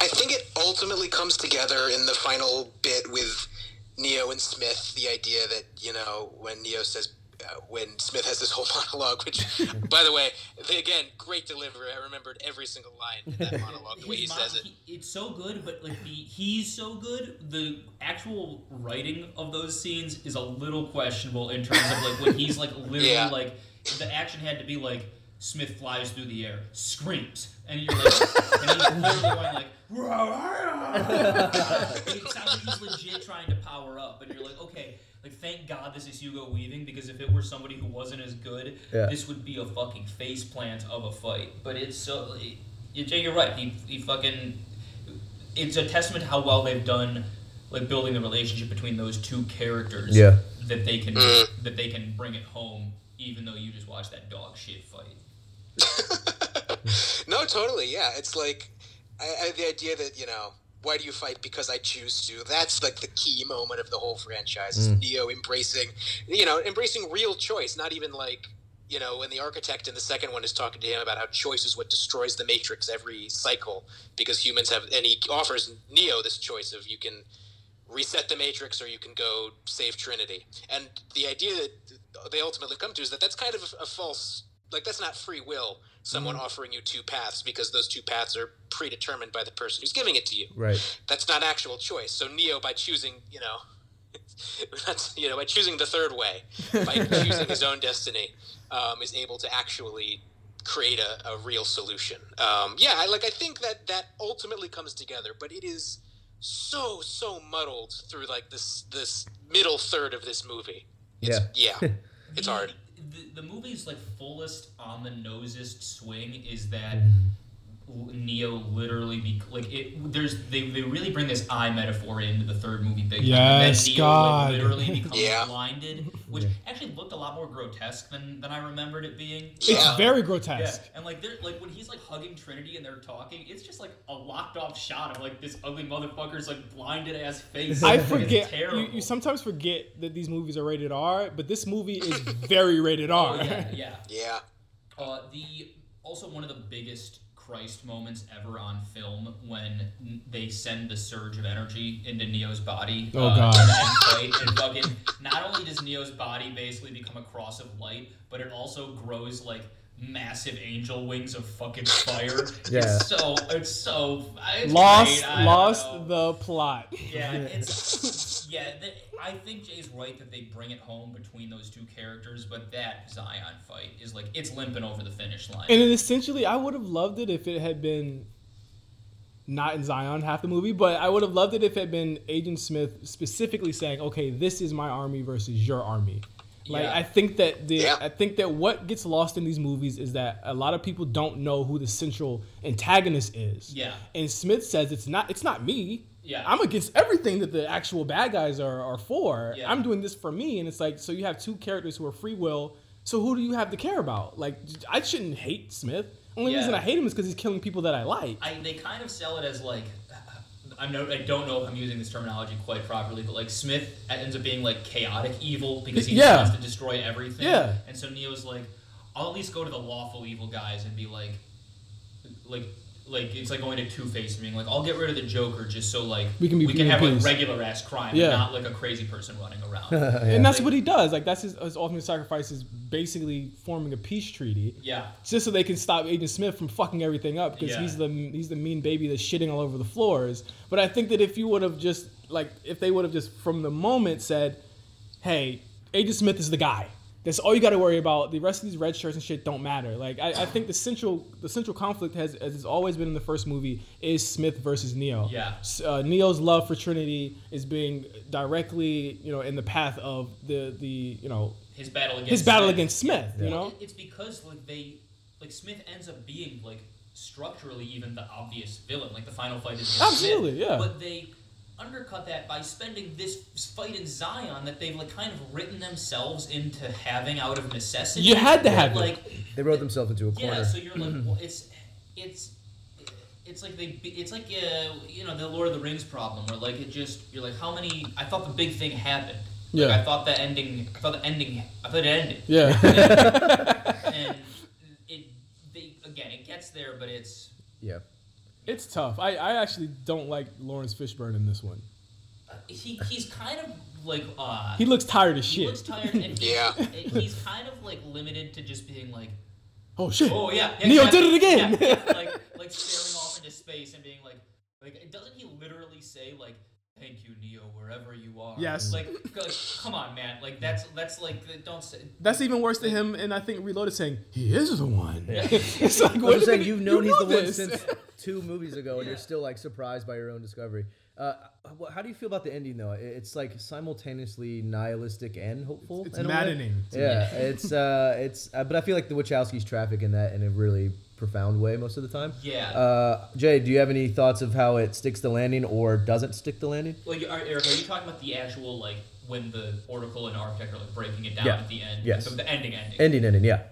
I think it ultimately comes together in the final bit with Neo and Smith. The idea that you know when Neo says uh, when Smith has this whole monologue, which, by the way, they, again, great delivery. I remembered every single line in that monologue, the way he mo- says it. He, it's so good, but like the, he's so good. The actual writing of those scenes is a little questionable in terms of like when he's like literally yeah. like the action had to be like Smith flies through the air, screams, and you're like, and he's literally going like, it sounds like he's legit trying to power up, and you're like, okay. Like, thank God this is Hugo Weaving, because if it were somebody who wasn't as good, yeah. this would be a fucking faceplant of a fight. But it's so... It, Jay, you're right. He, he fucking... It's a testament to how well they've done, like, building the relationship between those two characters yeah. that they can that they can bring it home, even though you just watched that dog shit fight. No, totally, yeah. It's like, I, I, the idea that, you know... Why do you fight? Because I choose to. That's like the key moment of the whole franchise. Is mm. Neo embracing, you know, embracing real choice. Not even like, you know, when the architect in the second one is talking to him about how choice is what destroys the Matrix every cycle, because humans have, and he offers Neo this choice of you can reset the Matrix or you can go save Trinity. And the idea that they ultimately come to is that that's kind of a false, like that's not free will. Someone mm-hmm. offering you two paths, because those two paths are predetermined by the person who's giving it to you. Right. That's not actual choice. So Neo, by choosing, you know, that's, you know, by choosing the third way, by choosing his own destiny, um, is able to actually create a, a real solution. Um, yeah, I, like I think that that ultimately comes together, but it is so so muddled through like this this middle third of this movie. It's, yeah. Yeah. It's hard. The, the movie's like fullest on the nosest swing is that Neo literally be, like it. There's they they really bring this eye metaphor into the third movie big time. Yes, Neo, God. Like, literally becomes yeah. blinded, which yeah. actually looked a lot more grotesque than, than I remembered it being. It's yeah. very grotesque. Yeah. And like they're like when he's like hugging Trinity and they're talking, it's just like a locked off shot of like this ugly motherfucker's like blinded ass face. I forget. You, you sometimes forget that these movies are rated R, but this movie is very rated R. Oh, yeah, yeah, yeah. Uh, the also one of the biggest Christ moments ever on film when they send the surge of energy into Neo's body. Oh uh, God! And, and fucking, not only does Neo's body basically become a cross of light, but it also grows like massive angel wings of fucking fire. Yeah. It's so it's so it's lost lost know. the plot. Yeah, it's yeah. Th- I think Jay's right that they bring it home between those two characters, but that Zion fight is like it's limping over the finish line. And it essentially, I would have loved it if it had been not in Zion half the movie, but I would have loved it if it had been Agent Smith specifically saying, "Okay, this is my army versus your army." Like yeah. I think that the yeah. I think that what gets lost in these movies is that a lot of people don't know who the central antagonist is. Yeah. And Smith says it's not it's not me. Yeah. I'm against everything that the actual bad guys are, are for. Yeah. I'm doing this for me, and it's like, so you have two characters who are free will. So who do you have to care about? Like, I shouldn't hate Smith. Only yeah. reason I hate him is because he's killing people that I like. I, they kind of sell it as like. I'm no, I don't know if I'm using this terminology quite properly, but like Smith ends up being like chaotic evil because he yeah. wants to destroy everything. Yeah. And so Neo's like, I'll at least go to the lawful evil guys and be like, like, like it's like going to Two-Face and being like, I'll get rid of the Joker just so like we can, be we can have like regular ass crime yeah. and not like a crazy person running around. yeah. And that's like, what he does. Like that's his, his ultimate sacrifice is basically forming a peace treaty. Yeah. Just so they can stop Agent Smith from fucking everything up because yeah. he's the he's the mean baby that's shitting all over the floors. But I think that if you would have just like if they would have just from the moment said, hey, Agent Smith is the guy. That's all you got to worry about. The rest of these red shirts and shit don't matter. Like I, I think the central the central conflict has as it's always been in the first movie is Smith versus Neo. Yeah. Uh, Neo's love for Trinity is being directly you know in the path of the the you know his battle against his battle Smith. against Smith. Yeah. You know it's because like they like Smith ends up being like structurally even the obvious villain. Like the final fight is absolutely Smith, yeah. But they undercut that by spending this fight in Zion that they've like kind of written themselves into having out of necessity. You had to have like it. They wrote themselves into a corner. Yeah, so you're like, well, it's it's it's like they it's like uh, you know the Lord of the Rings problem where like it just you're like how many I thought the big thing happened. Like, yeah. I thought the ending. I thought the ending. I thought it ended. Yeah. And, and it they again it gets there, but it's yeah. It's tough. I, I actually don't like Lawrence Fishburne in this one. He he's kind of like uh, he looks tired as shit. He looks tired, and yeah, he's kind of like limited to just being like, oh shit, oh yeah, yeah Neo did it again, yeah, yeah, like like staring off into space and being like, like doesn't he literally say like, thank you, Neo, wherever you are. Yes. Like, like, come on, man. Like, that's, that's like, don't say... That's even worse than him, and I think Reloaded saying, he is the one. Yeah. It's like, what I'm saying, you've known you he's know the this. one since two movies ago, and yeah. you're still, like, surprised by your own discovery. Uh, how do you feel about the ending, though? It's, like, simultaneously nihilistic and hopeful. It's, it's maddening. Yeah, it's, uh, it's... Uh, but I feel like the Wachowskis traffic in that, and it really... profound way most of the time. Yeah. Uh, Jay, do you have any thoughts of how it sticks the landing or doesn't stick the landing? Well, you, Eric, are you talking about the actual, like, when the Oracle and Architect are like breaking it down yeah. at the end? Yes. So the ending, ending. Ending, ending, yeah.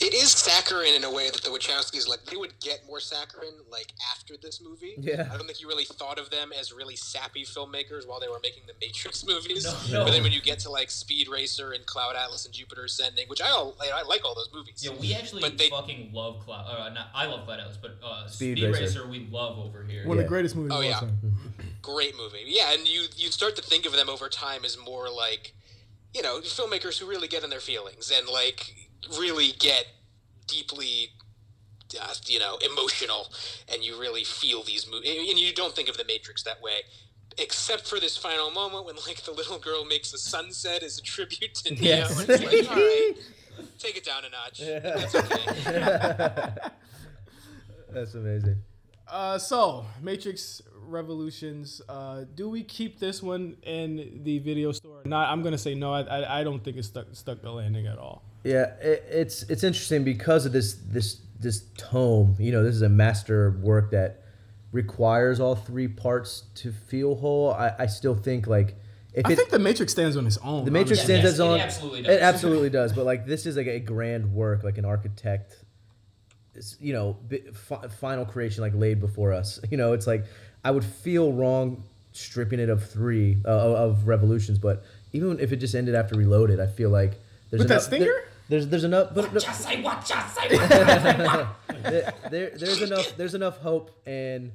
It is saccharine in a way that the Wachowskis, like, they would get more saccharine, like, after this movie. Yeah. I don't think you really thought of them as really sappy filmmakers while they were making the Matrix movies. No, no. But then when you get to, like, Speed Racer and Cloud Atlas and Jupiter Ascending, which I all, like, I like all those movies. Yeah, we actually but they, fucking love Cloud uh, not I love Cloud Atlas, but uh, Speed, Speed Racer. Racer we love over here. One yeah. of the greatest movies oh, of all yeah. time. Great movie. Yeah, and you, you start to think of them over time as more like, you know, filmmakers who really get in their feelings and, like... really get deeply, uh, you know, emotional, and you really feel these movies. And you don't think of the Matrix that way, except for this final moment when, like, the little girl makes a sunset as a tribute to Neo. Yes. And it's like, all right, take it down a notch. Yeah. That's okay. That's amazing. Uh, so, Matrix Revolutions. Uh, do we keep this one in the video store? Not. I'm gonna say no. I I, I don't think it's stuck stuck the landing at all. Yeah, it, it's it's interesting because of this this this tome. You know, this is a master work that requires all three parts to feel whole. I, I still think like if I it, think the Matrix stands on its own. The Matrix yeah, stands yes, on its own. It absolutely does. It absolutely does. But like this is like a grand work, like an architect, you know, f- final creation like laid before us. You know, it's like I would feel wrong stripping it of three uh, of revolutions. But even if it just ended after Reloaded, I feel like. There's With enough, that stinger? There, there's there's enough. But, watch us, I watch us, I watch us, there, there there's enough there's enough hope and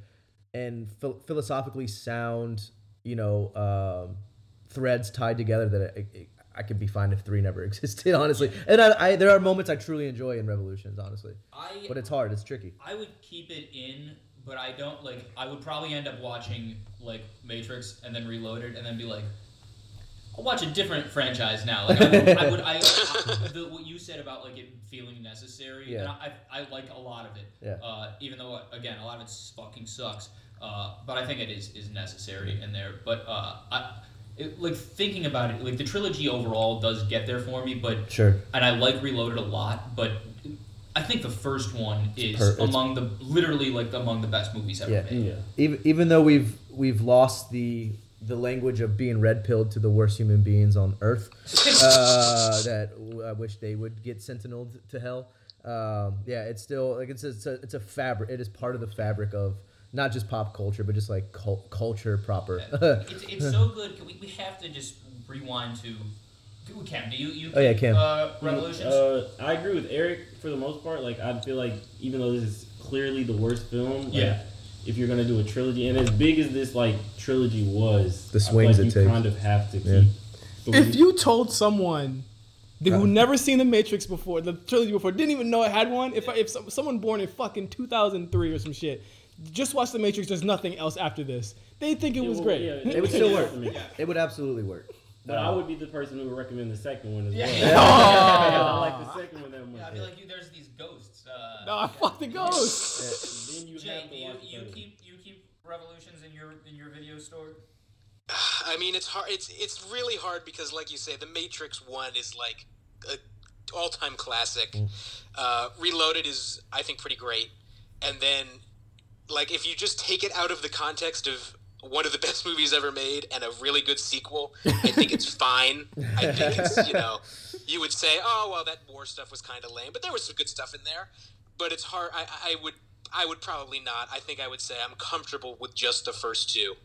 and phil- philosophically sound you know um, threads tied together that I, I, I could be fine if three never existed honestly. And I, I there are moments I truly enjoy in Revolutions honestly. I, but it's hard. It's tricky. I would keep it in, but I don't like. I would probably end up watching like Matrix and then Reloaded and then be like. I'll watch a different franchise now. Like I would, I would I, I the, what you said about like it feeling necessary. Yeah. And I, I, I like a lot of it. Yeah. Uh, even though again, a lot of it fucking sucks. Uh, but I think it is is necessary in there. But uh, I, it, like thinking about it, like the trilogy overall does get there for me. But sure. And I like Reloaded a lot. But I think the first one is per- among the literally like among the best movies ever yeah, made. Yeah. Even even though we've we've lost the. the language of being red-pilled to the worst human beings on earth uh, that w- I wish they would get sentineled to hell. Um, yeah, it's still, like, it's a, it's, a, it's a fabric. It is part of the fabric of not just pop culture, but just, like, cult- culture proper. it's, it's so good. Can we, we have to just rewind to... Cam, do you, you oh, yeah, Cam. Uh, Revolutions? Uh, I agree with Eric for the most part. Like, I feel like even though this is clearly the worst film... Like, yeah. if you're gonna do a trilogy, and as big as this like trilogy was, the swings I feel like it you takes. kind of have to keep. Yeah. If you told someone who uh, never seen the Matrix before, the trilogy before, didn't even know it had one, if if someone born in fucking two thousand three or some shit, just watch the Matrix. There's nothing else after this. They think it, it was will, great. Yeah, it, it would still work. Yeah. It would absolutely work. But wow. I would be the person who would recommend the second one as well. Yeah. I like the second one that much. Yeah, I feel like you, there's these ghosts. Uh, no, I fuck the ghosts. Then you Jay, have to you, watch you the keep you keep Revolutions in your in your video store. I mean, it's hard. It's it's really hard because, like you say, the Matrix One is like an all-time classic. Mm. Uh, Reloaded is, I think, pretty great. And then, like, if you just take it out of the context of one of the best movies ever made and a really good sequel, I think it's fine. I think it's, you know, you would say, oh, well, that war stuff was kind of lame, but there was some good stuff in there. But it's hard. I, I would I would probably not. I think I would say I'm comfortable with just the first two.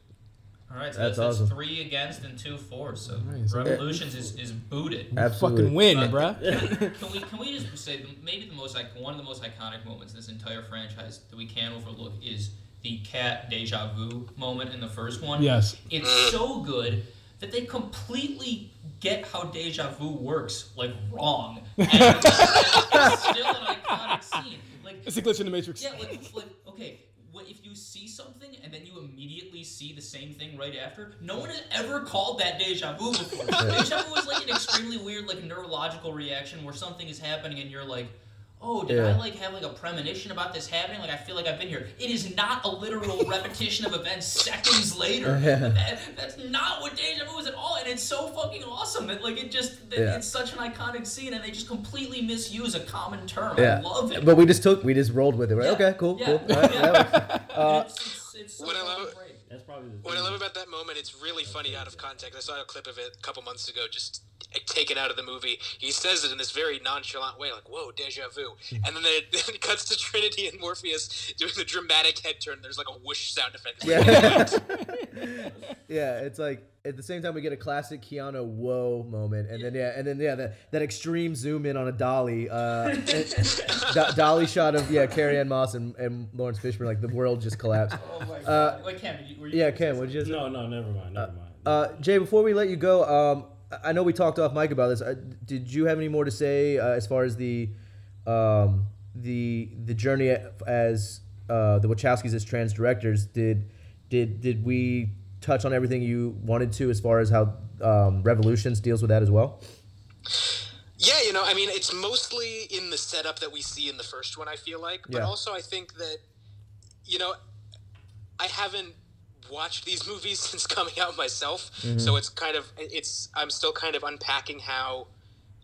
All right, so that's, that's awesome. Three against and two for, so nice. Revolutions yeah. is, is booted. Absolutely. Fucking win, uh, bruh. Can, can, we, can we just say maybe the most one of the most iconic moments in this entire franchise that we can't overlook is the cat deja vu moment in the first one. Yes. It's so good. that they completely get how deja vu works, like, wrong. And it's still an iconic scene. Like, it's a glitch in the Matrix. Yeah, like, like okay, what if you see something and then you immediately see the same thing right after? No one has ever called that deja vu before. Deja vu is like an extremely weird, like, neurological reaction where something is happening and you're like, oh, did yeah. I, like, have, like, a premonition about this happening? Like, I feel like I've been here. It is not a literal repetition of events seconds later. Oh, yeah. that, that's not what deja vu is at all, and it's so fucking awesome. That, like, it just, yeah. it's such an iconic scene, and they just completely misuse a common term. Yeah. I love it. But we just took, we just rolled with it. We're like, yeah. okay, cool, yeah. cool. All right, yeah. that uh, it's, it's, it's so what I love, great. That's probably the what I love about that moment, it's really funny out of context. I saw a clip of it a couple months ago, just... taken out of the movie. He says it in this very nonchalant way, like, whoa, deja vu. And then it, then it cuts to Trinity and Morpheus doing the dramatic head turn. There's like a whoosh sound effect. Yeah, yeah, it's like, at the same time we get a classic Keanu whoa moment. And yeah. then, yeah, and then, yeah, that, that extreme zoom in on a dolly. Uh, do- dolly shot of, yeah, Carrie-Anne Moss and, and Lawrence Fishburne, like the world just collapsed. Oh my God. Uh, Wait, Cam, were you yeah, Cam, would you just... No, no, never mind, never mind. Uh, uh, Jay, before we let you go, um, I know we talked off mic about this. Uh, did you have any more to say uh, as far as the um, the the journey as uh, the Wachowskis as trans directors? Did did did we touch on everything you wanted to as far as how um, Revolutions deals with that as well? Yeah, you know, I mean, it's mostly in the setup that we see in the first one, I feel like. But yeah. also I think that, you know, I haven't watched these movies since coming out myself, mm-hmm. so it's kind of it's I'm still kind of unpacking how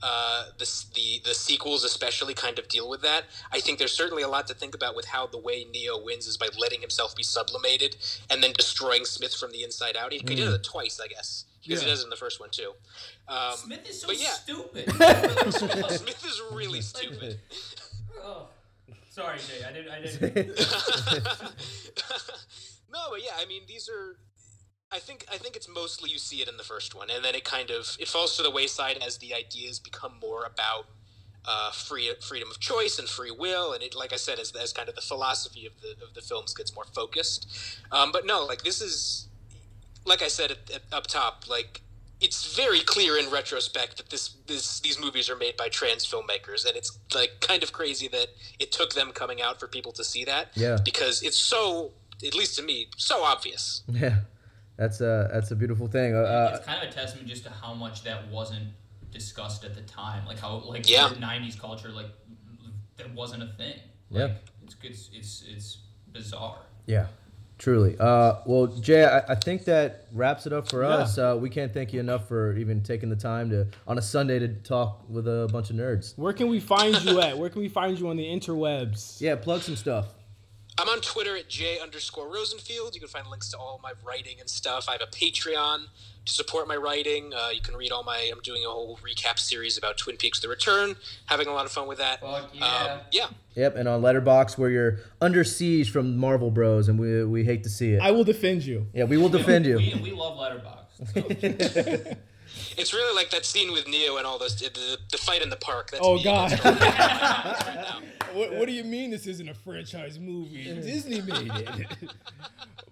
uh the, the the sequels especially kind of deal with that. I think there's certainly a lot to think about with how the way Neo wins is by letting himself be sublimated and then destroying Smith from the inside out. He mm. did it twice, I guess, because yeah. he does it in the first one too. Um, Smith is so yeah. stupid. Smith is really stupid. Oh, sorry, Jay. I didn't. I didn't. No, but yeah, I mean, these are, I think I think it's mostly you see it in the first one, and then it kind of, it falls to the wayside as the ideas become more about uh, free freedom of choice and free will, and it, like I said, as, as kind of the philosophy of the of the films gets more focused. Um, but no, like this is, like I said at, at, up top, like, it's very clear in retrospect that this, this these movies are made by trans filmmakers, and it's like kind of crazy that it took them coming out for people to see that, yeah. because it's so... at least to me, so obvious. Yeah, that's a, that's a beautiful thing. Uh, it's kind of a testament just to how much that wasn't discussed at the time. Like how, like yeah. nineties culture, like that wasn't a thing. Like, yeah. It's, it's, it's, it's bizarre. Yeah, truly. Uh, well, Jay, I, I think that wraps it up for yeah. us. Uh, we can't thank you enough for even taking the time to, on a Sunday, to talk with a bunch of nerds. Where can we find you at? Where can we find you on the interwebs? Yeah, plug some stuff. I'm on Twitter at J underscore Rosenfield. You can find links to all my writing and stuff. I have a Patreon to support my writing. Uh, you can read all my... I'm doing a whole recap series about Twin Peaks The Return. Having a lot of fun with that. Fuck yeah. Um, yeah. Yep, and on Letterboxd, where you're under siege from Marvel Bros, and we we hate to see it. I will defend you. Yeah, we will defend you. We, we love Letterboxd. So. It's really like that scene with Neo and all those... The, the fight in the park. That's oh, me. God. That's really right now. What, what do you mean this isn't a franchise movie? Disney made it.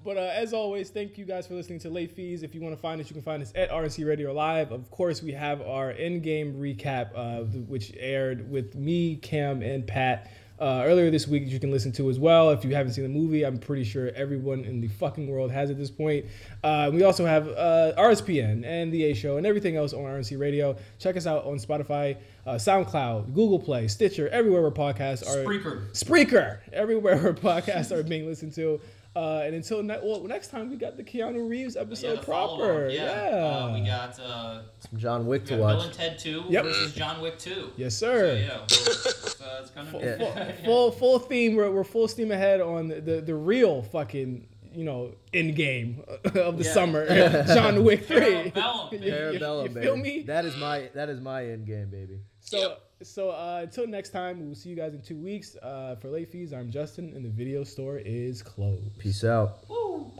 But uh, as always, thank you guys for listening to Late Fees. If you want to find us, you can find us at R N C Radio Live. Of course, we have our in-game recap, uh, which aired with me, Cam, and Pat uh, earlier this week, that you can listen to as well. If you haven't seen the movie, I'm pretty sure everyone in the fucking world has at this point. Uh, we also have uh, R S P N and The A Show and everything else on R N C Radio. Check us out on Spotify. Uh, SoundCloud, Google Play, Stitcher, everywhere where podcasts are... Spreaker. Spreaker! Everywhere where podcasts are being listened to. Uh, and until ne- well, next time, we got the Keanu Reeves episode yeah, proper. Yeah. yeah. Uh, we got... Uh, Some John Wick to watch. Bill and Ted two yep. versus John Wick two. Yes, sir. So, yeah. Well, it's, uh, it's kind of... Full, yeah. full, full, full theme. We're, we're full steam ahead on the, the, the real fucking... you know, end game of the yeah. summer, John Wick three. Parabellum, you, Parabellum, you, you feel baby. me? That is my that is my end game, baby. So yep. so uh, until next time, we'll see you guys in two weeks uh, for Late Fees. I'm Justin, and the video store is closed. Peace out. Woo.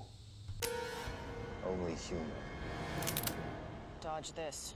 Only human. Dodge this.